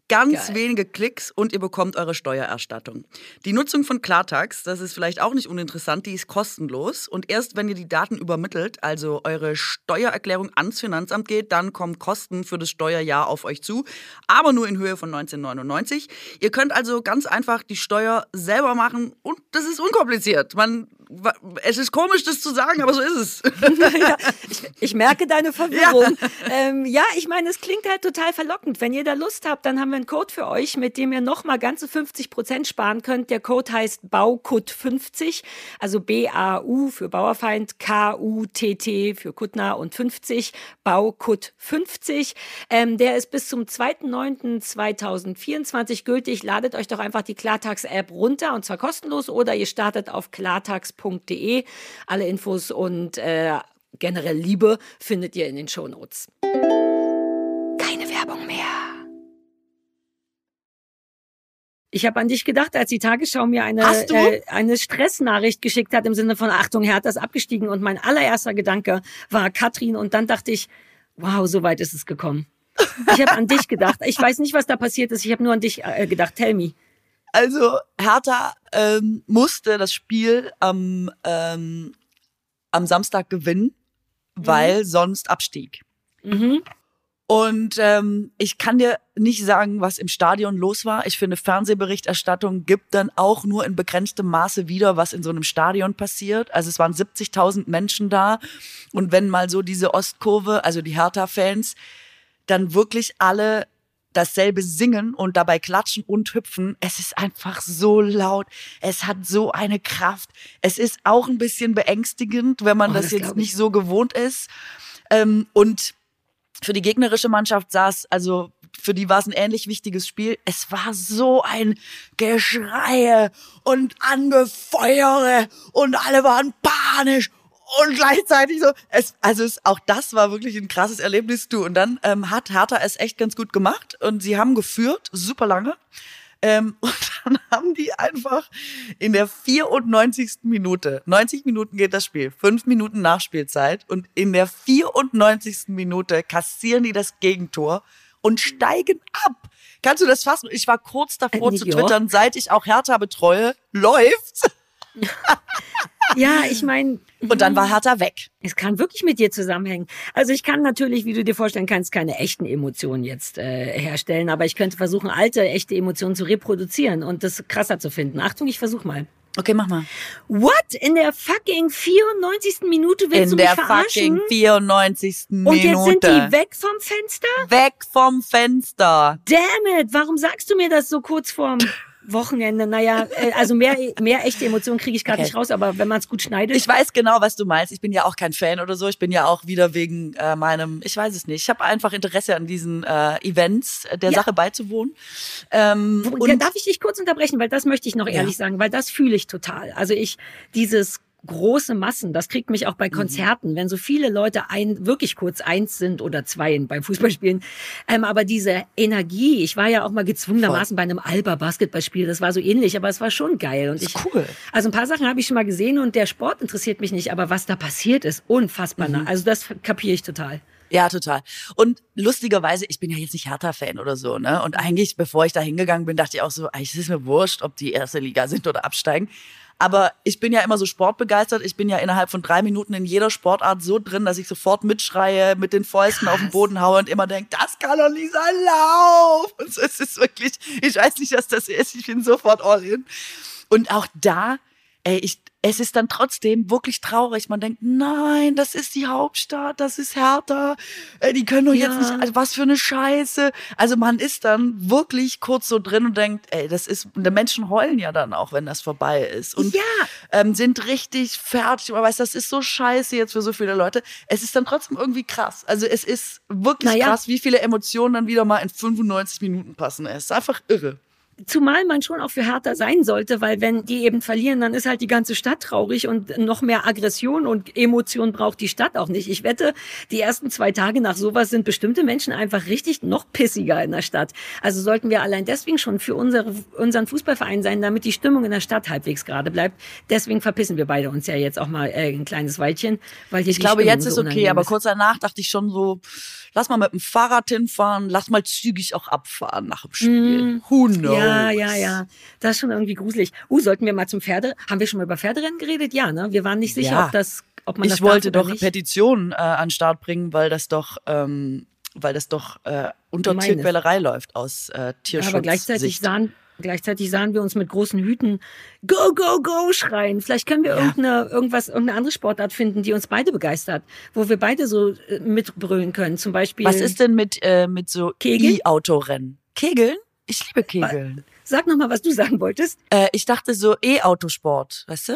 Ganz Geil. wenige Klicks und ihr bekommt eure Steuererstattung. Die Nutzung von Klartax, das ist vielleicht auch nicht uninteressant, die ist kostenlos. Und erst wenn ihr die Daten übermittelt, also eure Steuererklärung ans Finanzamt geht, dann kommen Kosten für das Steuerjahr auf euch zu, aber nur in Höhe von neunzehn neunundneunzig. Ihr könnt also ganz einfach die Steuer selber machen und das ist unkompliziert. Man, es ist komisch, das zu sagen, aber so ist es. Ja, ich, ich merke deine Verwirrung. Ja. Ähm, ja, ich meine, es klingt halt total verlockend. Wenn ihr da Lust habt, dann haben wir einen Code für euch, mit dem ihr nochmal ganze fünfzig Prozent spart. Könnt. Der Code heißt B A U K U T fünfzig, also B A U für Bauerfeind, K U T T für Kuttner und fünfzig, B A U K U T fünfzig. Ähm, der ist bis zum zweiter neunter zweitausendvierundzwanzig gültig. Ladet euch doch einfach die Klartax-App runter und zwar kostenlos oder ihr startet auf klartax punkt de. Alle Infos und äh, generell Liebe findet ihr in den Shownotes. Keine Werbung mehr. Ich habe an dich gedacht, als die Tagesschau mir eine äh, eine Stressnachricht geschickt hat im Sinne von Achtung, Hertha ist abgestiegen und mein allererster Gedanke war Katrin und dann dachte ich, wow, so weit ist es gekommen. Ich habe an dich gedacht. Ich weiß nicht, was da passiert ist. Ich habe nur an dich äh, gedacht. Tell me. Also Hertha ähm, musste das Spiel am ähm, am Samstag gewinnen, mhm. weil sonst Abstieg. Mhm. Und ähm, ich kann dir nicht sagen, was im Stadion los war. Ich finde, Fernsehberichterstattung gibt dann auch nur in begrenztem Maße wieder, was in so einem Stadion passiert. Also es waren siebzigtausend Menschen da. Und wenn mal so diese Ostkurve, also die Hertha-Fans, dann wirklich alle dasselbe singen und dabei klatschen und hüpfen. Es ist einfach so laut. Es hat so eine Kraft. Es ist auch ein bisschen beängstigend, wenn man oh, das, das jetzt nicht so gewohnt ist. Ähm, und für die gegnerische Mannschaft saß, also für die war es ein ähnlich wichtiges Spiel. Es war so ein Geschreie und Angefeuere und alle waren panisch und gleichzeitig so. Es, also es, auch das war wirklich ein krasses Erlebnis, du. Und dann ähm, hat Hertha es echt ganz gut gemacht und sie haben geführt, super lange. Ähm, und dann haben die einfach in der vierundneunzigsten Minute, neunzig Minuten geht das Spiel, fünf Minuten Nachspielzeit, und in der vierundneunzigsten Minute kassieren die das Gegentor und steigen ab. Kannst du das fassen? Ich war kurz davor äh, zu twittern, auch. Seit ich auch Hertha betreue, läuft's. Ja, ich meine... Und dann war Hertha weg. Es kann wirklich mit dir zusammenhängen. Also ich kann natürlich, wie du dir vorstellen kannst, keine echten Emotionen jetzt äh, herstellen, aber ich könnte versuchen, alte, echte Emotionen zu reproduzieren und das krasser zu finden. Achtung, ich versuch mal. Okay, mach mal. What? In der fucking vierundneunzigsten Minute willst du mich verarschen? In der fucking vierundneunzigsten Minute. Und jetzt sind die weg vom Fenster? Weg vom Fenster. Damn it, warum sagst du mir das so kurz vorm... Wochenende, naja, also mehr, mehr echte Emotionen kriege ich gerade okay. nicht raus, aber wenn man es gut schneidet. Ich weiß genau, was du meinst. Ich bin ja auch kein Fan oder so. Ich bin ja auch wieder wegen äh, meinem, ich weiß es nicht. Ich habe einfach Interesse an diesen äh, Events, der ja. Sache beizuwohnen. Ähm, Wo, und darf ich dich kurz unterbrechen, weil das möchte ich noch ehrlich ja. sagen, weil das fühle ich total. Also ich, dieses große Massen, das kriegt mich auch bei Konzerten, mhm. wenn so viele Leute ein, wirklich kurz eins sind oder zwei beim Fußballspielen. Ähm, aber diese Energie, ich war ja auch mal gezwungenermaßen Voll. bei einem Alba-Basketballspiel, das war so ähnlich, aber es war schon geil. Und ich, cool. Also ein paar Sachen habe ich schon mal gesehen und der Sport interessiert mich nicht, aber was da passiert ist, unfassbar. Mhm. Also das kapiere ich total. Ja, total. Und lustigerweise, ich bin ja jetzt nicht Hertha-Fan oder so, ne? Und eigentlich, bevor ich da hingegangen bin, dachte ich auch so, eigentlich ist es mir wurscht, ob die erste Liga sind oder absteigen. Aber ich bin ja immer so sportbegeistert. Ich bin ja innerhalb von drei Minuten in jeder Sportart so drin, dass ich sofort mitschreie, mit den Fäusten Krass. auf den Boden haue und immer denke, das kann doch nicht sein, lauf! Und so, es ist wirklich, ich weiß nicht, was das ist. Ich bin sofort all in. Und auch da, ey, ich, es ist dann trotzdem wirklich traurig. Man denkt, nein, das ist die Hauptstadt, das ist Hertha. Die können doch ja. jetzt nicht, also was für eine Scheiße. Also man ist dann wirklich kurz so drin und denkt, ey, das ist, die Menschen heulen ja dann auch, wenn das vorbei ist. Und ja. ähm, sind richtig fertig. Man weiß, das ist so scheiße jetzt für so viele Leute. Es ist dann trotzdem irgendwie krass. Also es ist wirklich naja. krass, wie viele Emotionen dann wieder mal in fünfundneunzig Minuten passen. Es ist einfach irre. Zumal man schon auch für Hertha sein sollte, weil wenn die eben verlieren, dann ist halt die ganze Stadt traurig und noch mehr Aggression und Emotion braucht die Stadt auch nicht. Ich wette, die ersten zwei Tage nach sowas sind bestimmte Menschen einfach richtig noch pissiger in der Stadt. Also sollten wir allein deswegen schon für unsere, unseren Fußballverein sein, damit die Stimmung in der Stadt halbwegs gerade bleibt. Deswegen verpissen wir beide uns ja jetzt auch mal äh, ein kleines Weilchen. Weil hier ich die glaube, Stimmung jetzt ist so okay, ist. Aber kurz danach dachte ich schon so, lass mal mit dem Fahrrad hinfahren, lass mal zügig auch abfahren nach dem Spiel. Mm. Who knows? Ja. Ja, ja, ja. Das ist schon irgendwie gruselig. Uh, sollten wir mal zum Pferde... Haben wir schon mal über Pferderennen geredet? Ja, ne? Wir waren nicht sicher, ja. ob das, ob man das Ich wollte doch nicht. Petitionen äh, an den Start bringen, weil das doch, ähm, weil das doch äh, unter Meine. Tierquälerei läuft aus äh, Tierschutz. Ja, aber gleichzeitig sahen... Gleichzeitig sahen wir uns mit großen Hüten Go, go, go schreien. Vielleicht können wir ja. irgendeine, irgendwas, irgendeine andere Sportart finden, die uns beide begeistert, wo wir beide so äh, mitbrüllen können. Zum Beispiel. Was ist denn mit, äh, mit so E-Autorennen? Kegeln? Ich liebe Kegeln. Sag nochmal, was du sagen wolltest. Äh, ich dachte so E-Autosport, weißt du?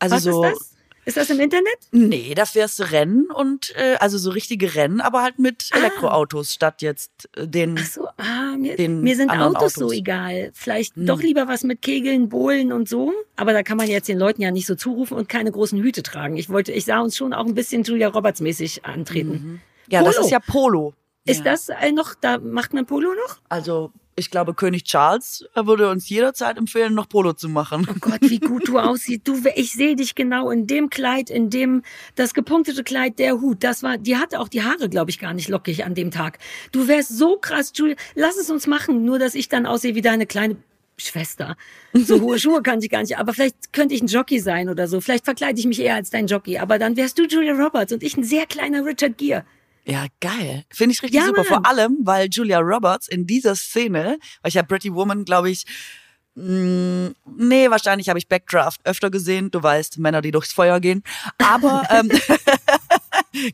Also was so ist das? Ist das im Internet? Nee, da fährst du Rennen und äh, also so richtige Rennen, aber halt mit ah. Elektroautos statt jetzt äh, den. Ach so, ah, mir, den mir sind Autos, Autos so egal. Vielleicht hm. doch lieber was mit Kegeln, Bohlen und so. Aber da kann man jetzt den Leuten ja nicht so zurufen und keine großen Hüte tragen. Ich wollte, ich sah uns schon auch ein bisschen Julia Roberts mäßig antreten. Mhm. Ja, Polo. Das ist ja Polo. Ist ja. das äh, noch? Da macht man Polo noch? Also ich glaube, König Charles würde uns jederzeit empfehlen, noch Polo zu machen. Oh Gott, wie gut du aussiehst. Du, ich sehe dich genau in dem Kleid, in dem, das gepunktete Kleid, der Hut. Das war, die hatte auch die Haare, glaube ich, gar nicht lockig an dem Tag. Du wärst so krass, Julia. Lass es uns machen, nur dass ich dann aussehe wie deine kleine Schwester. So hohe Schuhe kann ich gar nicht, aber vielleicht könnte ich ein Jockey sein oder so. Vielleicht verkleide ich mich eher als dein Jockey, aber dann wärst du Julia Roberts und ich ein sehr kleiner Richard Gere. Ja, geil. Finde ich richtig ja, super. Mann. Vor allem, weil Julia Roberts in dieser Szene, weil ich ja Pretty Woman, glaube ich, mh, nee, wahrscheinlich habe ich Backdraft öfter gesehen. Du weißt, Männer, die durchs Feuer gehen. Aber ähm,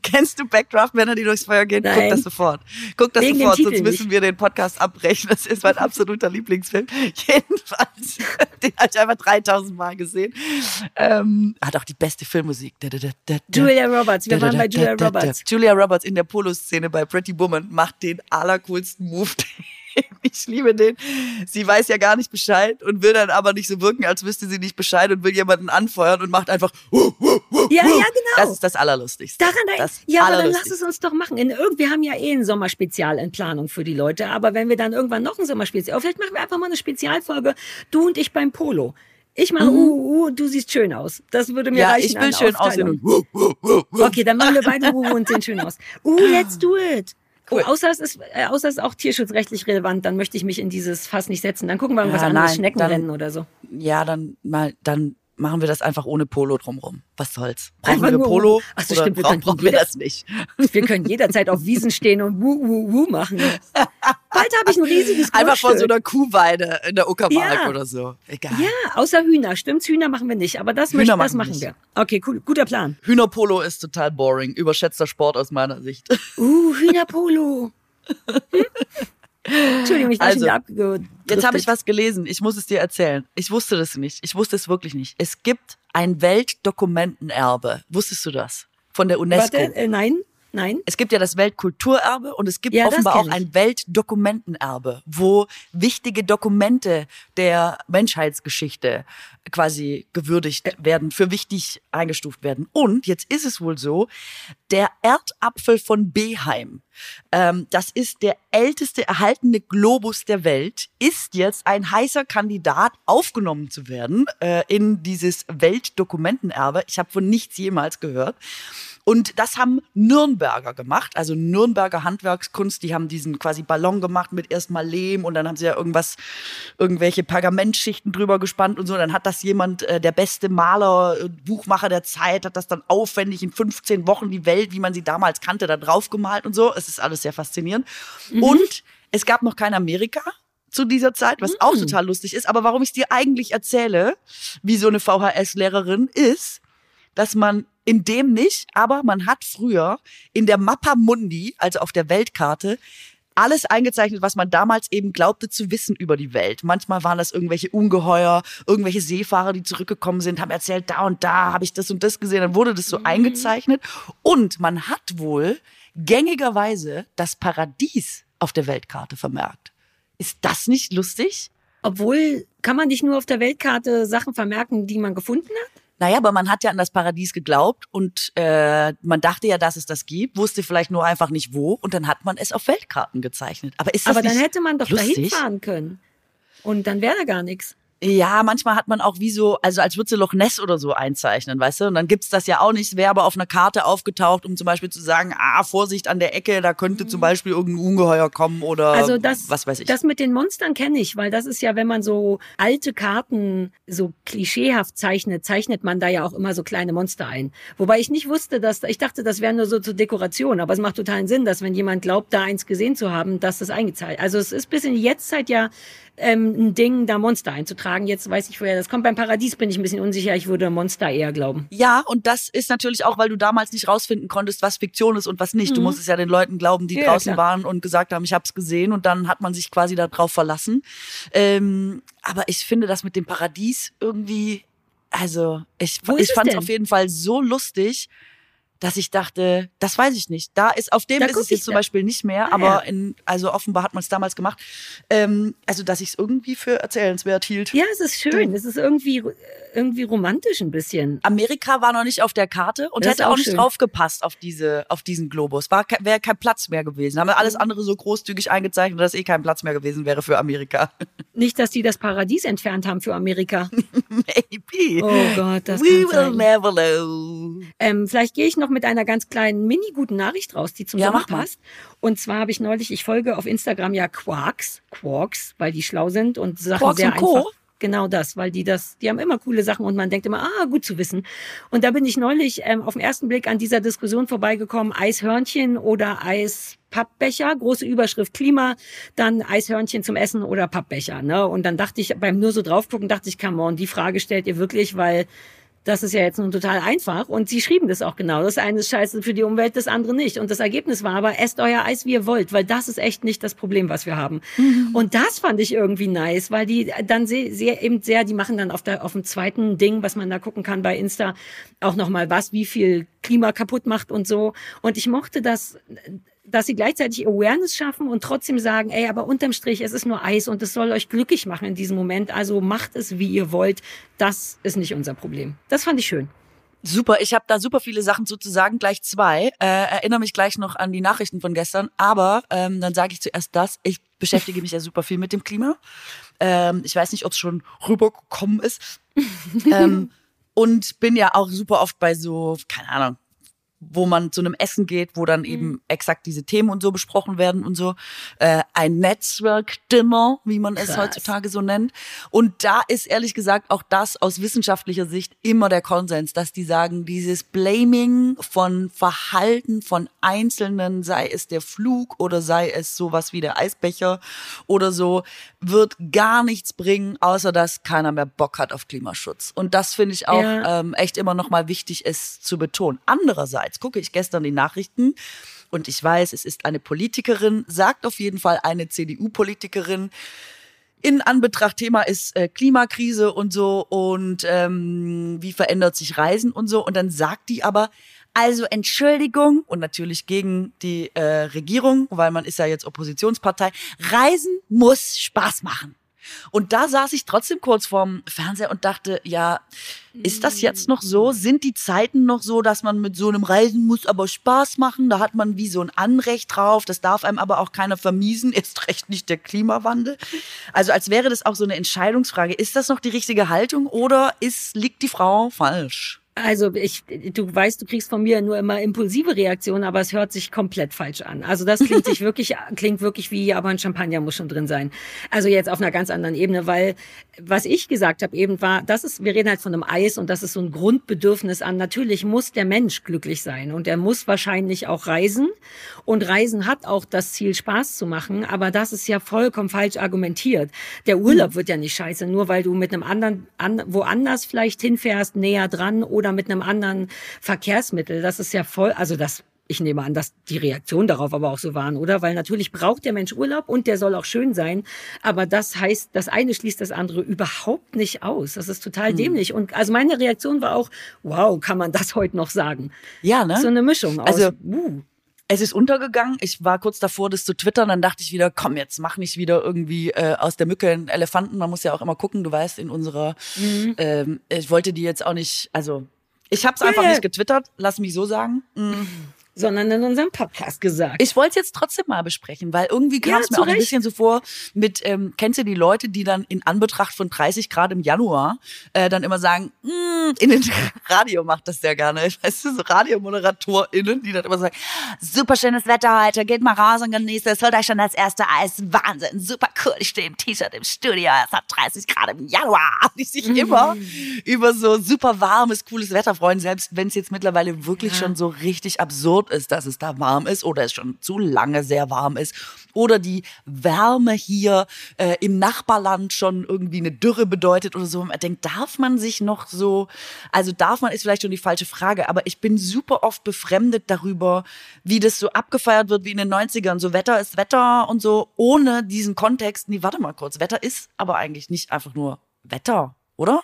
kennst du Backdraft, Männer, die durchs Feuer gehen? Nein. Guck das sofort. Guck das Wegen sofort, sonst müssen nicht. wir den Podcast abbrechen. Das ist mein absoluter Lieblingsfilm. Jedenfalls, den habe ich einfach dreitausend Mal gesehen. Ähm, hat auch die beste Filmmusik. Da, da, da, da, Julia Roberts, wir da, da, waren bei da, Julia da, Roberts. Da, da. Julia Roberts in der Poloszene bei Pretty Woman macht den allercoolsten Move, den Ich liebe den. Sie weiß ja gar nicht Bescheid und will dann aber nicht so wirken, als wüsste sie nicht Bescheid und will jemanden anfeuern und macht einfach. Uh, uh, uh, uh. Ja, ja, genau. Das ist das Allerlustigste. Daran das ja, aber dann lass es uns doch machen. In, wir haben ja eh ein Sommerspezial in Planung für die Leute, aber wenn wir dann irgendwann noch ein Sommerspezial, vielleicht machen wir einfach mal eine Spezialfolge, du und ich beim Polo. Ich mache, mhm. uh, uh, du siehst schön aus. Das würde mir ja, reichen. Ja, ich will schön aussehen. Uh, uh, uh, uh. Okay, dann machen wir beide uh, uh und sehen schön aus. Uh, let's do it. Cool. Oh, außer, es ist, äh, außer es ist auch tierschutzrechtlich relevant, dann möchte ich mich in dieses Fass nicht setzen. Dann gucken wir irgendwas ja, anderes, nein, Schneckenrennen dann, oder so. Ja, dann mal, dann machen wir das einfach ohne Polo drumrum. Was soll's? Brauchen einfach wir nur Polo? Achso, stimmt, wir brauchen, brauchen wir das nicht. Wir können jederzeit auf Wiesen stehen und wuh, wuh, wuh machen. Bald habe ich ein riesiges Grundstück. Einfach vor so einer Kuhweide in der Uckermark ja. oder so. Egal. Ja, außer Hühner. Stimmt's, Hühner machen wir nicht. Aber das, Hühner möchte, das machen, machen wir. Okay, cool. Guter Plan. Hühnerpolo ist total boring. Überschätzter Sport aus meiner Sicht. Uh, Hühnerpolo. Hm? Entschuldigung, ich bin also, schon wieder abgedriftet. Jetzt habe ich was gelesen. Ich muss es dir erzählen. Ich wusste das nicht. Ich wusste es wirklich nicht. Es gibt ein Weltdokumentenerbe. Wusstest du das? Von der UNESCO. Warte, äh, nein. Nein. Es gibt ja das Weltkulturerbe und es gibt ja, offenbar auch ein Weltdokumentenerbe, wo wichtige Dokumente der Menschheitsgeschichte quasi gewürdigt äh. werden, für wichtig eingestuft werden. Und jetzt ist es wohl so, der Erdapfel von Beheim, ähm, das ist der älteste erhaltene Globus der Welt, ist jetzt ein heißer Kandidat, aufgenommen zu werden äh, in dieses Weltdokumentenerbe. Ich habe von nichts jemals gehört. Und das haben Nürnberger gemacht, also Nürnberger Handwerkskunst, die haben diesen quasi Ballon gemacht mit erstmal Lehm und dann haben sie ja irgendwas, irgendwelche Pergamentschichten drüber gespannt und so. Dann hat das jemand, äh, der beste Maler, äh, Buchmacher der Zeit, hat das dann aufwendig in fünfzehn Wochen die Welt, wie man sie damals kannte, da drauf gemalt und so. Es ist alles sehr faszinierend. Mhm. Und es gab noch kein Amerika zu dieser Zeit, was mhm. auch total lustig ist. Aber warum ich dir eigentlich erzähle, wie so eine V H S-Lehrerin ist, dass man in dem nicht, aber man hat früher in der Mappa Mundi, also auf der Weltkarte, alles eingezeichnet, was man damals eben glaubte zu wissen über die Welt. Manchmal waren das irgendwelche Ungeheuer, irgendwelche Seefahrer, die zurückgekommen sind, haben erzählt, da und da habe ich das und das gesehen, dann wurde das so mhm. eingezeichnet. Und man hat wohl gängigerweise das Paradies auf der Weltkarte vermerkt. Ist das nicht lustig? Obwohl, kann man nicht nur auf der Weltkarte Sachen vermerken, die man gefunden hat? Naja, aber man hat ja an das Paradies geglaubt und äh, man dachte ja, dass es das gibt, wusste vielleicht nur einfach nicht wo und dann hat man es auf Weltkarten gezeichnet. Aber ist das nicht lustig? Aber dann hätte man doch dahin fahren können und dann wäre da gar nichts. Ja, manchmal hat man auch wie so, also als würde sie Loch Ness oder so einzeichnen, weißt du? Und dann gibt's das ja auch nicht. Es wäre aber auf einer Karte aufgetaucht, um zum Beispiel zu sagen, ah, Vorsicht an der Ecke, da könnte zum Beispiel irgendein Ungeheuer kommen oder also das, was weiß ich. Das mit den Monstern kenne ich, weil das ist ja, wenn man so alte Karten so klischeehaft zeichnet, zeichnet man da ja auch immer so kleine Monster ein. Wobei ich nicht wusste, dass, ich dachte, das wäre nur so zur Dekoration, aber es macht totalen Sinn, dass wenn jemand glaubt, da eins gesehen zu haben, dass das eingezeichnet. Also es ist bis in die Jetztzeit ja ähm, ein Ding, da Monster einzutragen. Jetzt weiß ich, woher das kommt. Beim Paradies bin ich ein bisschen unsicher. Ich würde Monster eher glauben. Ja, und das ist natürlich auch, weil du damals nicht rausfinden konntest, was Fiktion ist und was nicht. Mhm. Du musst es ja den Leuten glauben, die ja, draußen klar. waren und gesagt haben, ich hab's gesehen. Und dann hat man sich quasi darauf verlassen. Ähm, aber ich finde das mit dem Paradies irgendwie, also ich, ich fand es auf jeden Fall so lustig, dass ich dachte, das weiß ich nicht. Da ist, auf dem da ist es jetzt zum da. Beispiel nicht mehr, ah, aber ja. in, also offenbar hat man es damals gemacht. Ähm, also, dass ich es irgendwie für erzählenswert hielt. Ja, es ist schön. Du. Es ist irgendwie, irgendwie romantisch ein bisschen. Amerika war noch nicht auf der Karte und das hätte auch, auch nicht drauf gepasst auf diese, auf diesen Globus. War, wäre kein Platz mehr gewesen. Haben wir alles andere so großzügig eingezeichnet, dass eh kein Platz mehr gewesen wäre für Amerika. Nicht, dass die das Paradies entfernt haben für Amerika. Maybe. Oh Gott, das We kann will sein. Never know. Ähm, vielleicht gehe ich noch mit einer ganz kleinen mini-guten Nachricht raus, die zum ja, Sommer passt. Und zwar habe ich neulich, ich folge auf Instagram ja Quarks, Quarks, weil die schlau sind und Sachen Quarks sehr und Co. einfach. Genau das, weil die das, die haben immer coole Sachen und man denkt immer, ah, gut zu wissen. Und da bin ich neulich ähm, auf den ersten Blick an dieser Diskussion vorbeigekommen, Eishörnchen oder Eis... Pappbecher, große Überschrift Klima, dann Eishörnchen zum Essen oder Pappbecher. Ne? Und dann dachte ich, beim nur so drauf gucken, dachte ich, come on, die Frage stellt ihr wirklich, weil das ist ja jetzt nun total einfach. Und sie schrieben das auch genau. Das eine ist scheiße für die Umwelt, das andere nicht. Und das Ergebnis war aber, esst euer Eis, wie ihr wollt, weil das ist echt nicht das Problem, was wir haben. Mhm. Und das fand ich irgendwie nice, weil die dann sehr, sehr eben sehr, die machen dann auf, der, auf dem zweiten Ding, was man da gucken kann bei Insta, auch nochmal was, wie viel Klima kaputt macht und so. Und ich mochte das... dass sie gleichzeitig Awareness schaffen und trotzdem sagen, ey, aber unterm Strich, es ist nur Eis und es soll euch glücklich machen in diesem Moment. Also macht es, wie ihr wollt. Das ist nicht unser Problem. Das fand ich schön. Super, ich habe da super viele Sachen sozusagen, gleich zwei. Äh, erinnere mich gleich noch an die Nachrichten von gestern, aber ähm, dann sage ich zuerst das. Ich beschäftige mich ja super viel mit dem Klima. Ähm, ich weiß nicht, ob es schon rübergekommen ist. ähm, und bin ja auch super oft bei so, keine Ahnung, wo man zu einem Essen geht, wo dann eben mhm. exakt diese Themen und so besprochen werden und so. Äh, ein Netzwerk-Dinner, wie man Krass. es heutzutage so nennt. Und da ist ehrlich gesagt auch das aus wissenschaftlicher Sicht immer der Konsens, dass die sagen, dieses Blaming von Verhalten von Einzelnen, sei es der Flug oder sei es sowas wie der Eisbecher oder so, wird gar nichts bringen, außer dass keiner mehr Bock hat auf Klimaschutz. Und das finde ich auch ja. ähm, echt immer nochmal wichtig, es zu betonen. Andererseits gucke ich gestern die Nachrichten und ich weiß, es ist eine Politikerin, sagt auf jeden Fall eine C D U-Politikerin, in Anbetracht Thema ist äh, Klimakrise und so und ähm, wie verändert sich Reisen und so. Und dann sagt die aber, also Entschuldigung, und natürlich gegen die äh, Regierung, weil man ist ja jetzt Oppositionspartei, Reisen muss Spaß machen. Und da saß ich trotzdem kurz vorm Fernseher und dachte, ja, ist das jetzt noch so? Sind die Zeiten noch so, dass man mit so einem Reisen muss aber Spaß machen? Da hat man wie so ein Anrecht drauf. Das darf einem aber auch keiner vermiesen. Erst recht nicht der Klimawandel. Also als wäre das auch so eine Entscheidungsfrage. Ist das noch die richtige Haltung oder ist, liegt die Frau falsch? Also ich, du weißt, du kriegst von mir nur immer impulsive Reaktionen, aber es hört sich komplett falsch an. Also das klingt sich wirklich, klingt wirklich wie, aber ein Champagner muss schon drin sein. Also jetzt auf einer ganz anderen Ebene, weil was ich gesagt habe eben war, das ist, wir reden halt von einem Eis und das ist so ein Grundbedürfnis an. Natürlich muss der Mensch glücklich sein und er muss wahrscheinlich auch reisen und Reisen hat auch das Ziel, Spaß zu machen, aber das ist ja vollkommen falsch argumentiert. Der Urlaub wird ja nicht scheiße, nur weil du mit einem anderen, an, woanders vielleicht hinfährst, näher dran oder oder mit einem anderen Verkehrsmittel. Das ist ja voll, also das, ich nehme an, dass die Reaktionen darauf aber auch so waren, oder? Weil natürlich braucht der Mensch Urlaub und der soll auch schön sein. Aber das heißt, das eine schließt das andere überhaupt nicht aus. Das ist total hm. dämlich. Und also meine Reaktion war auch, wow, kann man das heute noch sagen? Ja, ne? So eine Mischung aus, also, uh. Es ist untergegangen. Ich war kurz davor, das zu twittern. Dann dachte ich wieder, komm, jetzt mach nicht wieder irgendwie äh, aus der Mücke einen Elefanten. Man muss ja auch immer gucken, du weißt, in unserer... Mhm. Ähm, ich wollte die jetzt auch nicht... Also, ich habe es einfach nicht getwittert. Lass mich so sagen. Mhm. Sondern in unserem Podcast gesagt. Ich wollte es jetzt trotzdem mal besprechen, weil irgendwie kam es ja, mir auch recht. ein bisschen so vor mit, ähm, kennst du die Leute, die dann in Anbetracht von dreißig Grad im Januar äh, dann immer sagen, mm, in den Radio macht das sehr gerne. Ich weiß, so RadiomoderatorInnen, die dann immer sagen, super schönes Wetter heute, geht mal raus und genießt es, holt euch schon das erste Eis, Wahnsinn, super cool, ich stehe im T-Shirt im Studio, es hat dreißig Grad im Januar. Die sich mhm. immer über so super warmes, cooles Wetter freuen, selbst wenn es jetzt mittlerweile wirklich ja. schon so richtig absurd ist, dass es da warm ist oder es schon zu lange sehr warm ist oder die Wärme hier äh, im Nachbarland schon irgendwie eine Dürre bedeutet oder so. Man denkt, darf man sich noch so, also darf man, ist vielleicht schon die falsche Frage, aber ich bin super oft befremdet darüber, wie das so abgefeiert wird wie in den neunzigern, so Wetter ist Wetter und so, ohne diesen Kontext, nee, warte mal kurz, Wetter ist aber eigentlich nicht einfach nur Wetter, oder?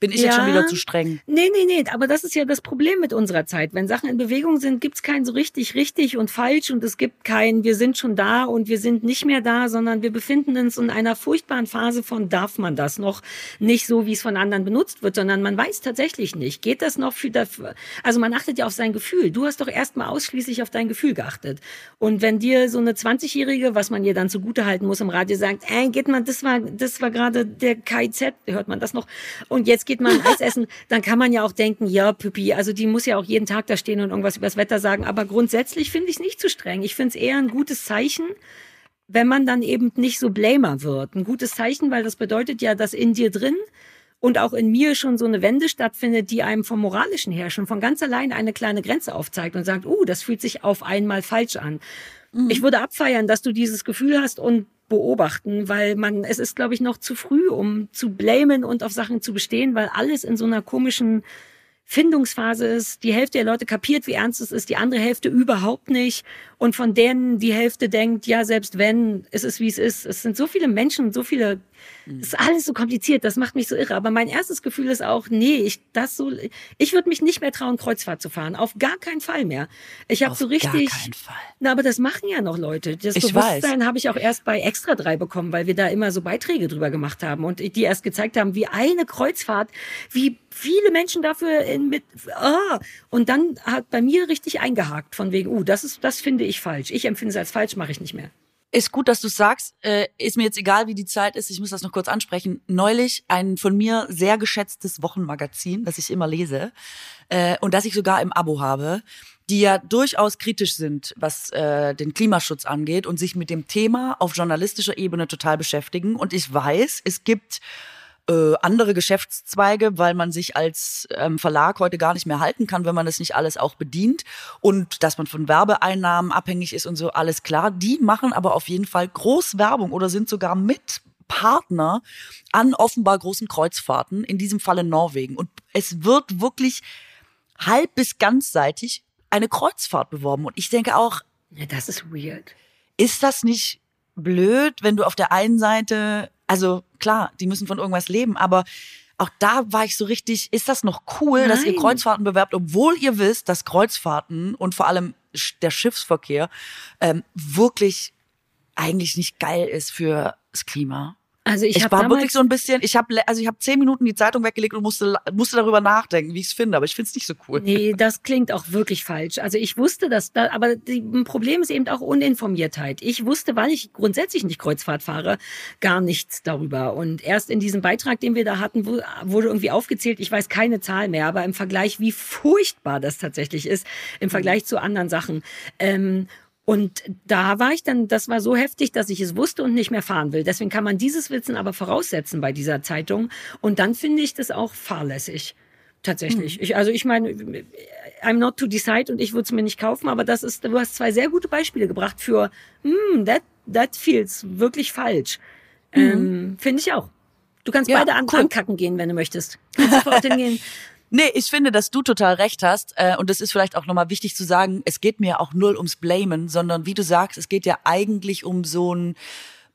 Bin ich ja. jetzt schon wieder zu streng? Nee, nee, nee, aber das ist ja das Problem mit unserer Zeit. Wenn Sachen in Bewegung sind, gibt's kein so richtig, richtig und falsch und es gibt kein, wir sind schon da und wir sind nicht mehr da, sondern wir befinden uns in einer furchtbaren Phase von, darf man das noch? Nicht so, wie es von anderen benutzt wird, sondern man weiß tatsächlich nicht, geht das noch für dafür? Also man achtet ja auf sein Gefühl. Du hast doch erstmal ausschließlich auf dein Gefühl geachtet. Und wenn dir so eine zwanzigjährige, was man ihr dann zugutehalten muss im Radio, sagt, ey, geht man, das war, das war gerade der K I Z, hört man das noch? Und jetzt geht man Eis essen, dann kann man ja auch denken, ja, Püppi, also die muss ja auch jeden Tag da stehen und irgendwas über das Wetter sagen. Aber grundsätzlich finde ich es nicht zu streng. Ich finde es eher ein gutes Zeichen, wenn man dann eben nicht so blamer wird. Ein gutes Zeichen, weil das bedeutet ja, dass in dir drin und auch in mir schon so eine Wende stattfindet, die einem vom Moralischen her schon von ganz allein eine kleine Grenze aufzeigt und sagt, oh, uh, das fühlt sich auf einmal falsch an. Mhm. Ich würde abfeiern, dass du dieses Gefühl hast und beobachten, weil man, es ist, glaube ich, noch zu früh, um zu blamen und auf Sachen zu bestehen, weil alles in so einer komischen Findungsphase ist. Die Hälfte der Leute kapiert, wie ernst es ist, die andere Hälfte überhaupt nicht. und von denen die Hälfte denkt, ja, selbst wenn, es ist, wie es ist. Es sind so viele Menschen, so viele, mhm. es ist alles so kompliziert, das macht mich so irre. Aber mein erstes Gefühl ist auch, nee, ich das so, ich würde mich nicht mehr trauen, Kreuzfahrt zu fahren, auf gar keinen Fall mehr. Ich habe so richtig, gar keinen Fall. Na, aber das machen ja noch Leute. Das ich Bewusstsein habe ich auch erst bei Extra drei bekommen, weil wir da immer so Beiträge drüber gemacht haben und die erst gezeigt haben, wie eine Kreuzfahrt, wie viele Menschen dafür in, mit, ah, und dann hat bei mir richtig eingehakt von wegen, uh, das ist, das finde ich falsch. Ich empfinde es als falsch, mache ich nicht mehr. Ist gut, dass du es sagst. Äh, ist mir jetzt egal, wie die Zeit ist. Ich muss das noch kurz ansprechen. Neulich ein von mir sehr geschätztes Wochenmagazin, das ich immer lese äh, und das ich sogar im Abo habe, die ja durchaus kritisch sind, was äh, den Klimaschutz angeht und sich mit dem Thema auf journalistischer Ebene total beschäftigen. Und ich weiß, es gibt Äh, andere Geschäftszweige, weil man sich als ähm, Verlag heute gar nicht mehr halten kann, wenn man das nicht alles auch bedient und dass man von Werbeeinnahmen abhängig ist und so, alles klar. Die machen aber auf jeden Fall Großwerbung oder sind sogar Mitpartner an offenbar großen Kreuzfahrten, in diesem Fall in Norwegen. Und es wird wirklich halb- bis ganzseitig eine Kreuzfahrt beworben. Und ich denke auch, ja, das ist weird. Ist das nicht blöd, wenn du auf der einen Seite, also klar, die müssen von irgendwas leben, aber auch da war ich so richtig, ist das noch cool, Nein. dass ihr Kreuzfahrten bewerbt, obwohl ihr wisst, dass Kreuzfahrten und vor allem der Schiffsverkehr ähm, wirklich eigentlich nicht geil ist für das Klima. Also ich, ich hab war wirklich so ein bisschen, ich habe also ich habe zehn Minuten die Zeitung weggelegt und musste musste darüber nachdenken, wie ich es finde, aber ich finde es nicht so cool. Nee, das klingt auch wirklich falsch. Also ich wusste das, aber ein Problem ist eben auch Uninformiertheit. Ich wusste, weil ich grundsätzlich nicht Kreuzfahrt fahre, gar nichts darüber. Und erst in diesem Beitrag, den wir da hatten, wurde irgendwie aufgezählt, ich weiß keine Zahl mehr, aber im Vergleich, wie furchtbar das tatsächlich ist, im Vergleich zu anderen Sachen. Ähm, Und da war ich dann, das war so heftig, dass ich es wusste und nicht mehr fahren will. Deswegen kann man dieses Wissen aber voraussetzen bei dieser Zeitung. Und dann finde ich das auch fahrlässig. Tatsächlich. Hm. Ich, also ich meine, I'm not to decide und ich würde es mir nicht kaufen, aber das ist, du hast zwei sehr gute Beispiele gebracht für, mm, that, that feels wirklich falsch. Mhm. Ähm, finde ich auch. Du kannst ja, beide an, cool. ankacken gehen, wenn du möchtest. Kannst sofort hingehen. Nee, ich finde, dass du total recht hast. Und das ist vielleicht auch nochmal wichtig zu sagen, es geht mir auch null ums Blamen, sondern wie du sagst, es geht ja eigentlich um so einen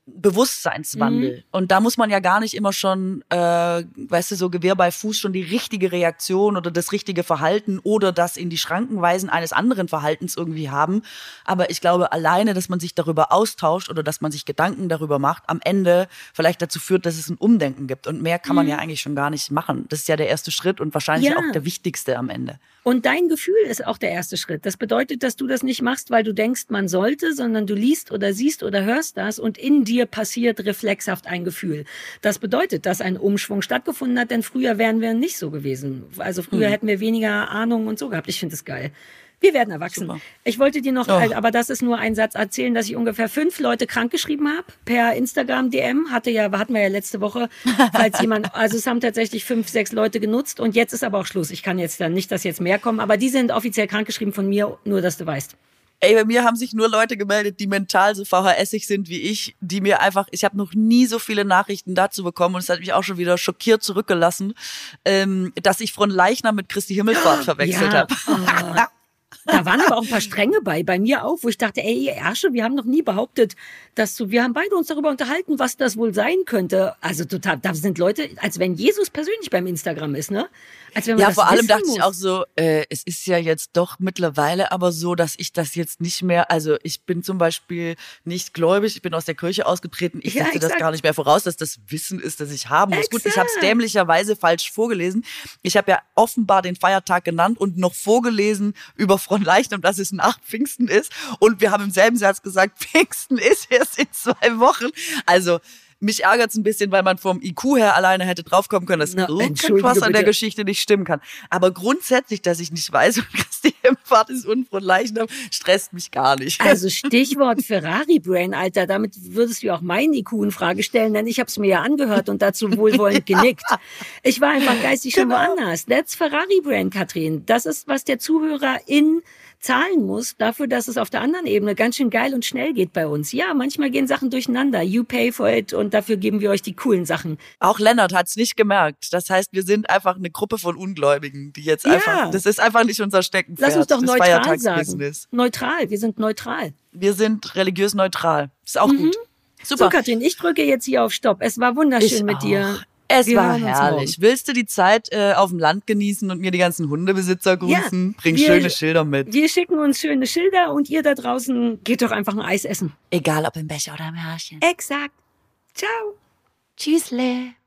Bewusstseinswandel. Mhm. Und da muss man ja gar nicht immer schon, äh, weißt du, so Gewehr bei Fuß schon die richtige Reaktion oder das richtige Verhalten oder das in die Schranken weisen eines anderen Verhaltens irgendwie haben. Aber ich glaube, alleine, dass man sich darüber austauscht oder dass man sich Gedanken darüber macht, am Ende vielleicht dazu führt, dass es ein Umdenken gibt. Und mehr kann man mhm. ja eigentlich schon gar nicht machen. Das ist ja der erste Schritt und wahrscheinlich ja. auch der wichtigste am Ende. Und dein Gefühl ist auch der erste Schritt. Das bedeutet, dass du das nicht machst, weil du denkst, man sollte, sondern du liest oder siehst oder hörst das und in dir passiert reflexhaft ein Gefühl. Das bedeutet, dass ein Umschwung stattgefunden hat, denn früher wären wir nicht so gewesen. Also früher mhm. hätten wir weniger Ahnung und so gehabt. Ich finde das geil. Wir werden erwachsen. Super. Ich wollte dir noch, oh. aber das ist nur ein Satz erzählen, dass ich ungefähr fünf Leute krankgeschrieben habe per Instagram-D M. Hatte ja, hatten wir ja letzte Woche, falls jemand, also es haben tatsächlich fünf, sechs Leute genutzt und jetzt ist aber auch Schluss. Ich kann jetzt dann nicht, dass jetzt mehr kommen, aber die sind offiziell krankgeschrieben von mir, nur dass du weißt. Ey, bei mir haben sich nur Leute gemeldet, die mental so V H S-ig sind wie ich, die mir einfach, ich habe noch nie so viele Nachrichten dazu bekommen und es hat mich auch schon wieder schockiert zurückgelassen, ähm, dass ich von Leichnam mit Christi Himmelfahrt oh, verwechselt ja. habe. Oh. Da waren aber auch ein paar Stränge bei, bei mir auch, wo ich dachte, ey, ihr Ärsche, wir haben noch nie behauptet, dass du, wir haben beide uns darüber unterhalten, was das wohl sein könnte. Also total, da sind Leute, als wenn Jesus persönlich beim Instagram ist, ne? Als wenn man ja, das vor allem dachte muss. Ich auch so, äh, es ist ja jetzt doch mittlerweile aber so, dass ich das jetzt nicht mehr, also ich bin zum Beispiel nicht gläubig, ich bin aus der Kirche ausgetreten, ich setze ja, das gar nicht mehr voraus, dass das Wissen ist, das ich haben muss. Exakt. Gut, ich habe es dämlicherweise falsch vorgelesen. Ich habe ja offenbar den Feiertag genannt und noch vorgelesen über von Leichnam, dass es nach Pfingsten ist. Und wir haben im selben Satz gesagt, Pfingsten ist erst in zwei Wochen. Also mich ärgert es ein bisschen, weil man vom I Q her alleine hätte draufkommen können, dass Na, irgendwas an der Geschichte nicht stimmen kann. Aber grundsätzlich, dass ich nicht weiß, dass die Himmelfahrt ist und von Leichnam, stresst mich gar nicht. Also Stichwort Ferrari-Brain, Alter, damit würdest du auch meinen I Q in Frage stellen, denn ich habe es mir ja angehört und dazu wohlwollend genickt. Ich war einfach geistig genau. schon woanders. That's Ferrari-Brain, Katrin. Das ist, was der Zuhörer in zahlen muss dafür, dass es auf der anderen Ebene ganz schön geil und schnell geht bei uns. Ja, manchmal gehen Sachen durcheinander. You pay for it und dafür geben wir euch die coolen Sachen. Auch Lennart hat es nicht gemerkt. Das heißt, wir sind einfach eine Gruppe von Ungläubigen, die jetzt ja. einfach, das ist einfach nicht unser Steckenpferd. Lass uns doch neutral sagen. Neutral, wir sind neutral. Wir sind religiös neutral. Ist auch mhm. gut. Super. So, Katrin, ich drücke jetzt hier auf Stopp. Es war wunderschön ich mit auch. dir. Es wir war herrlich. Willst du die Zeit äh, auf dem Land genießen und mir die ganzen Hundebesitzer grüßen? Ja, Bring wir, schöne Schilder mit. Wir schicken uns schöne Schilder und ihr da draußen geht doch einfach ein Eis essen. Egal ob im Becher oder im Härchen. Exakt. Ciao. Tschüssle.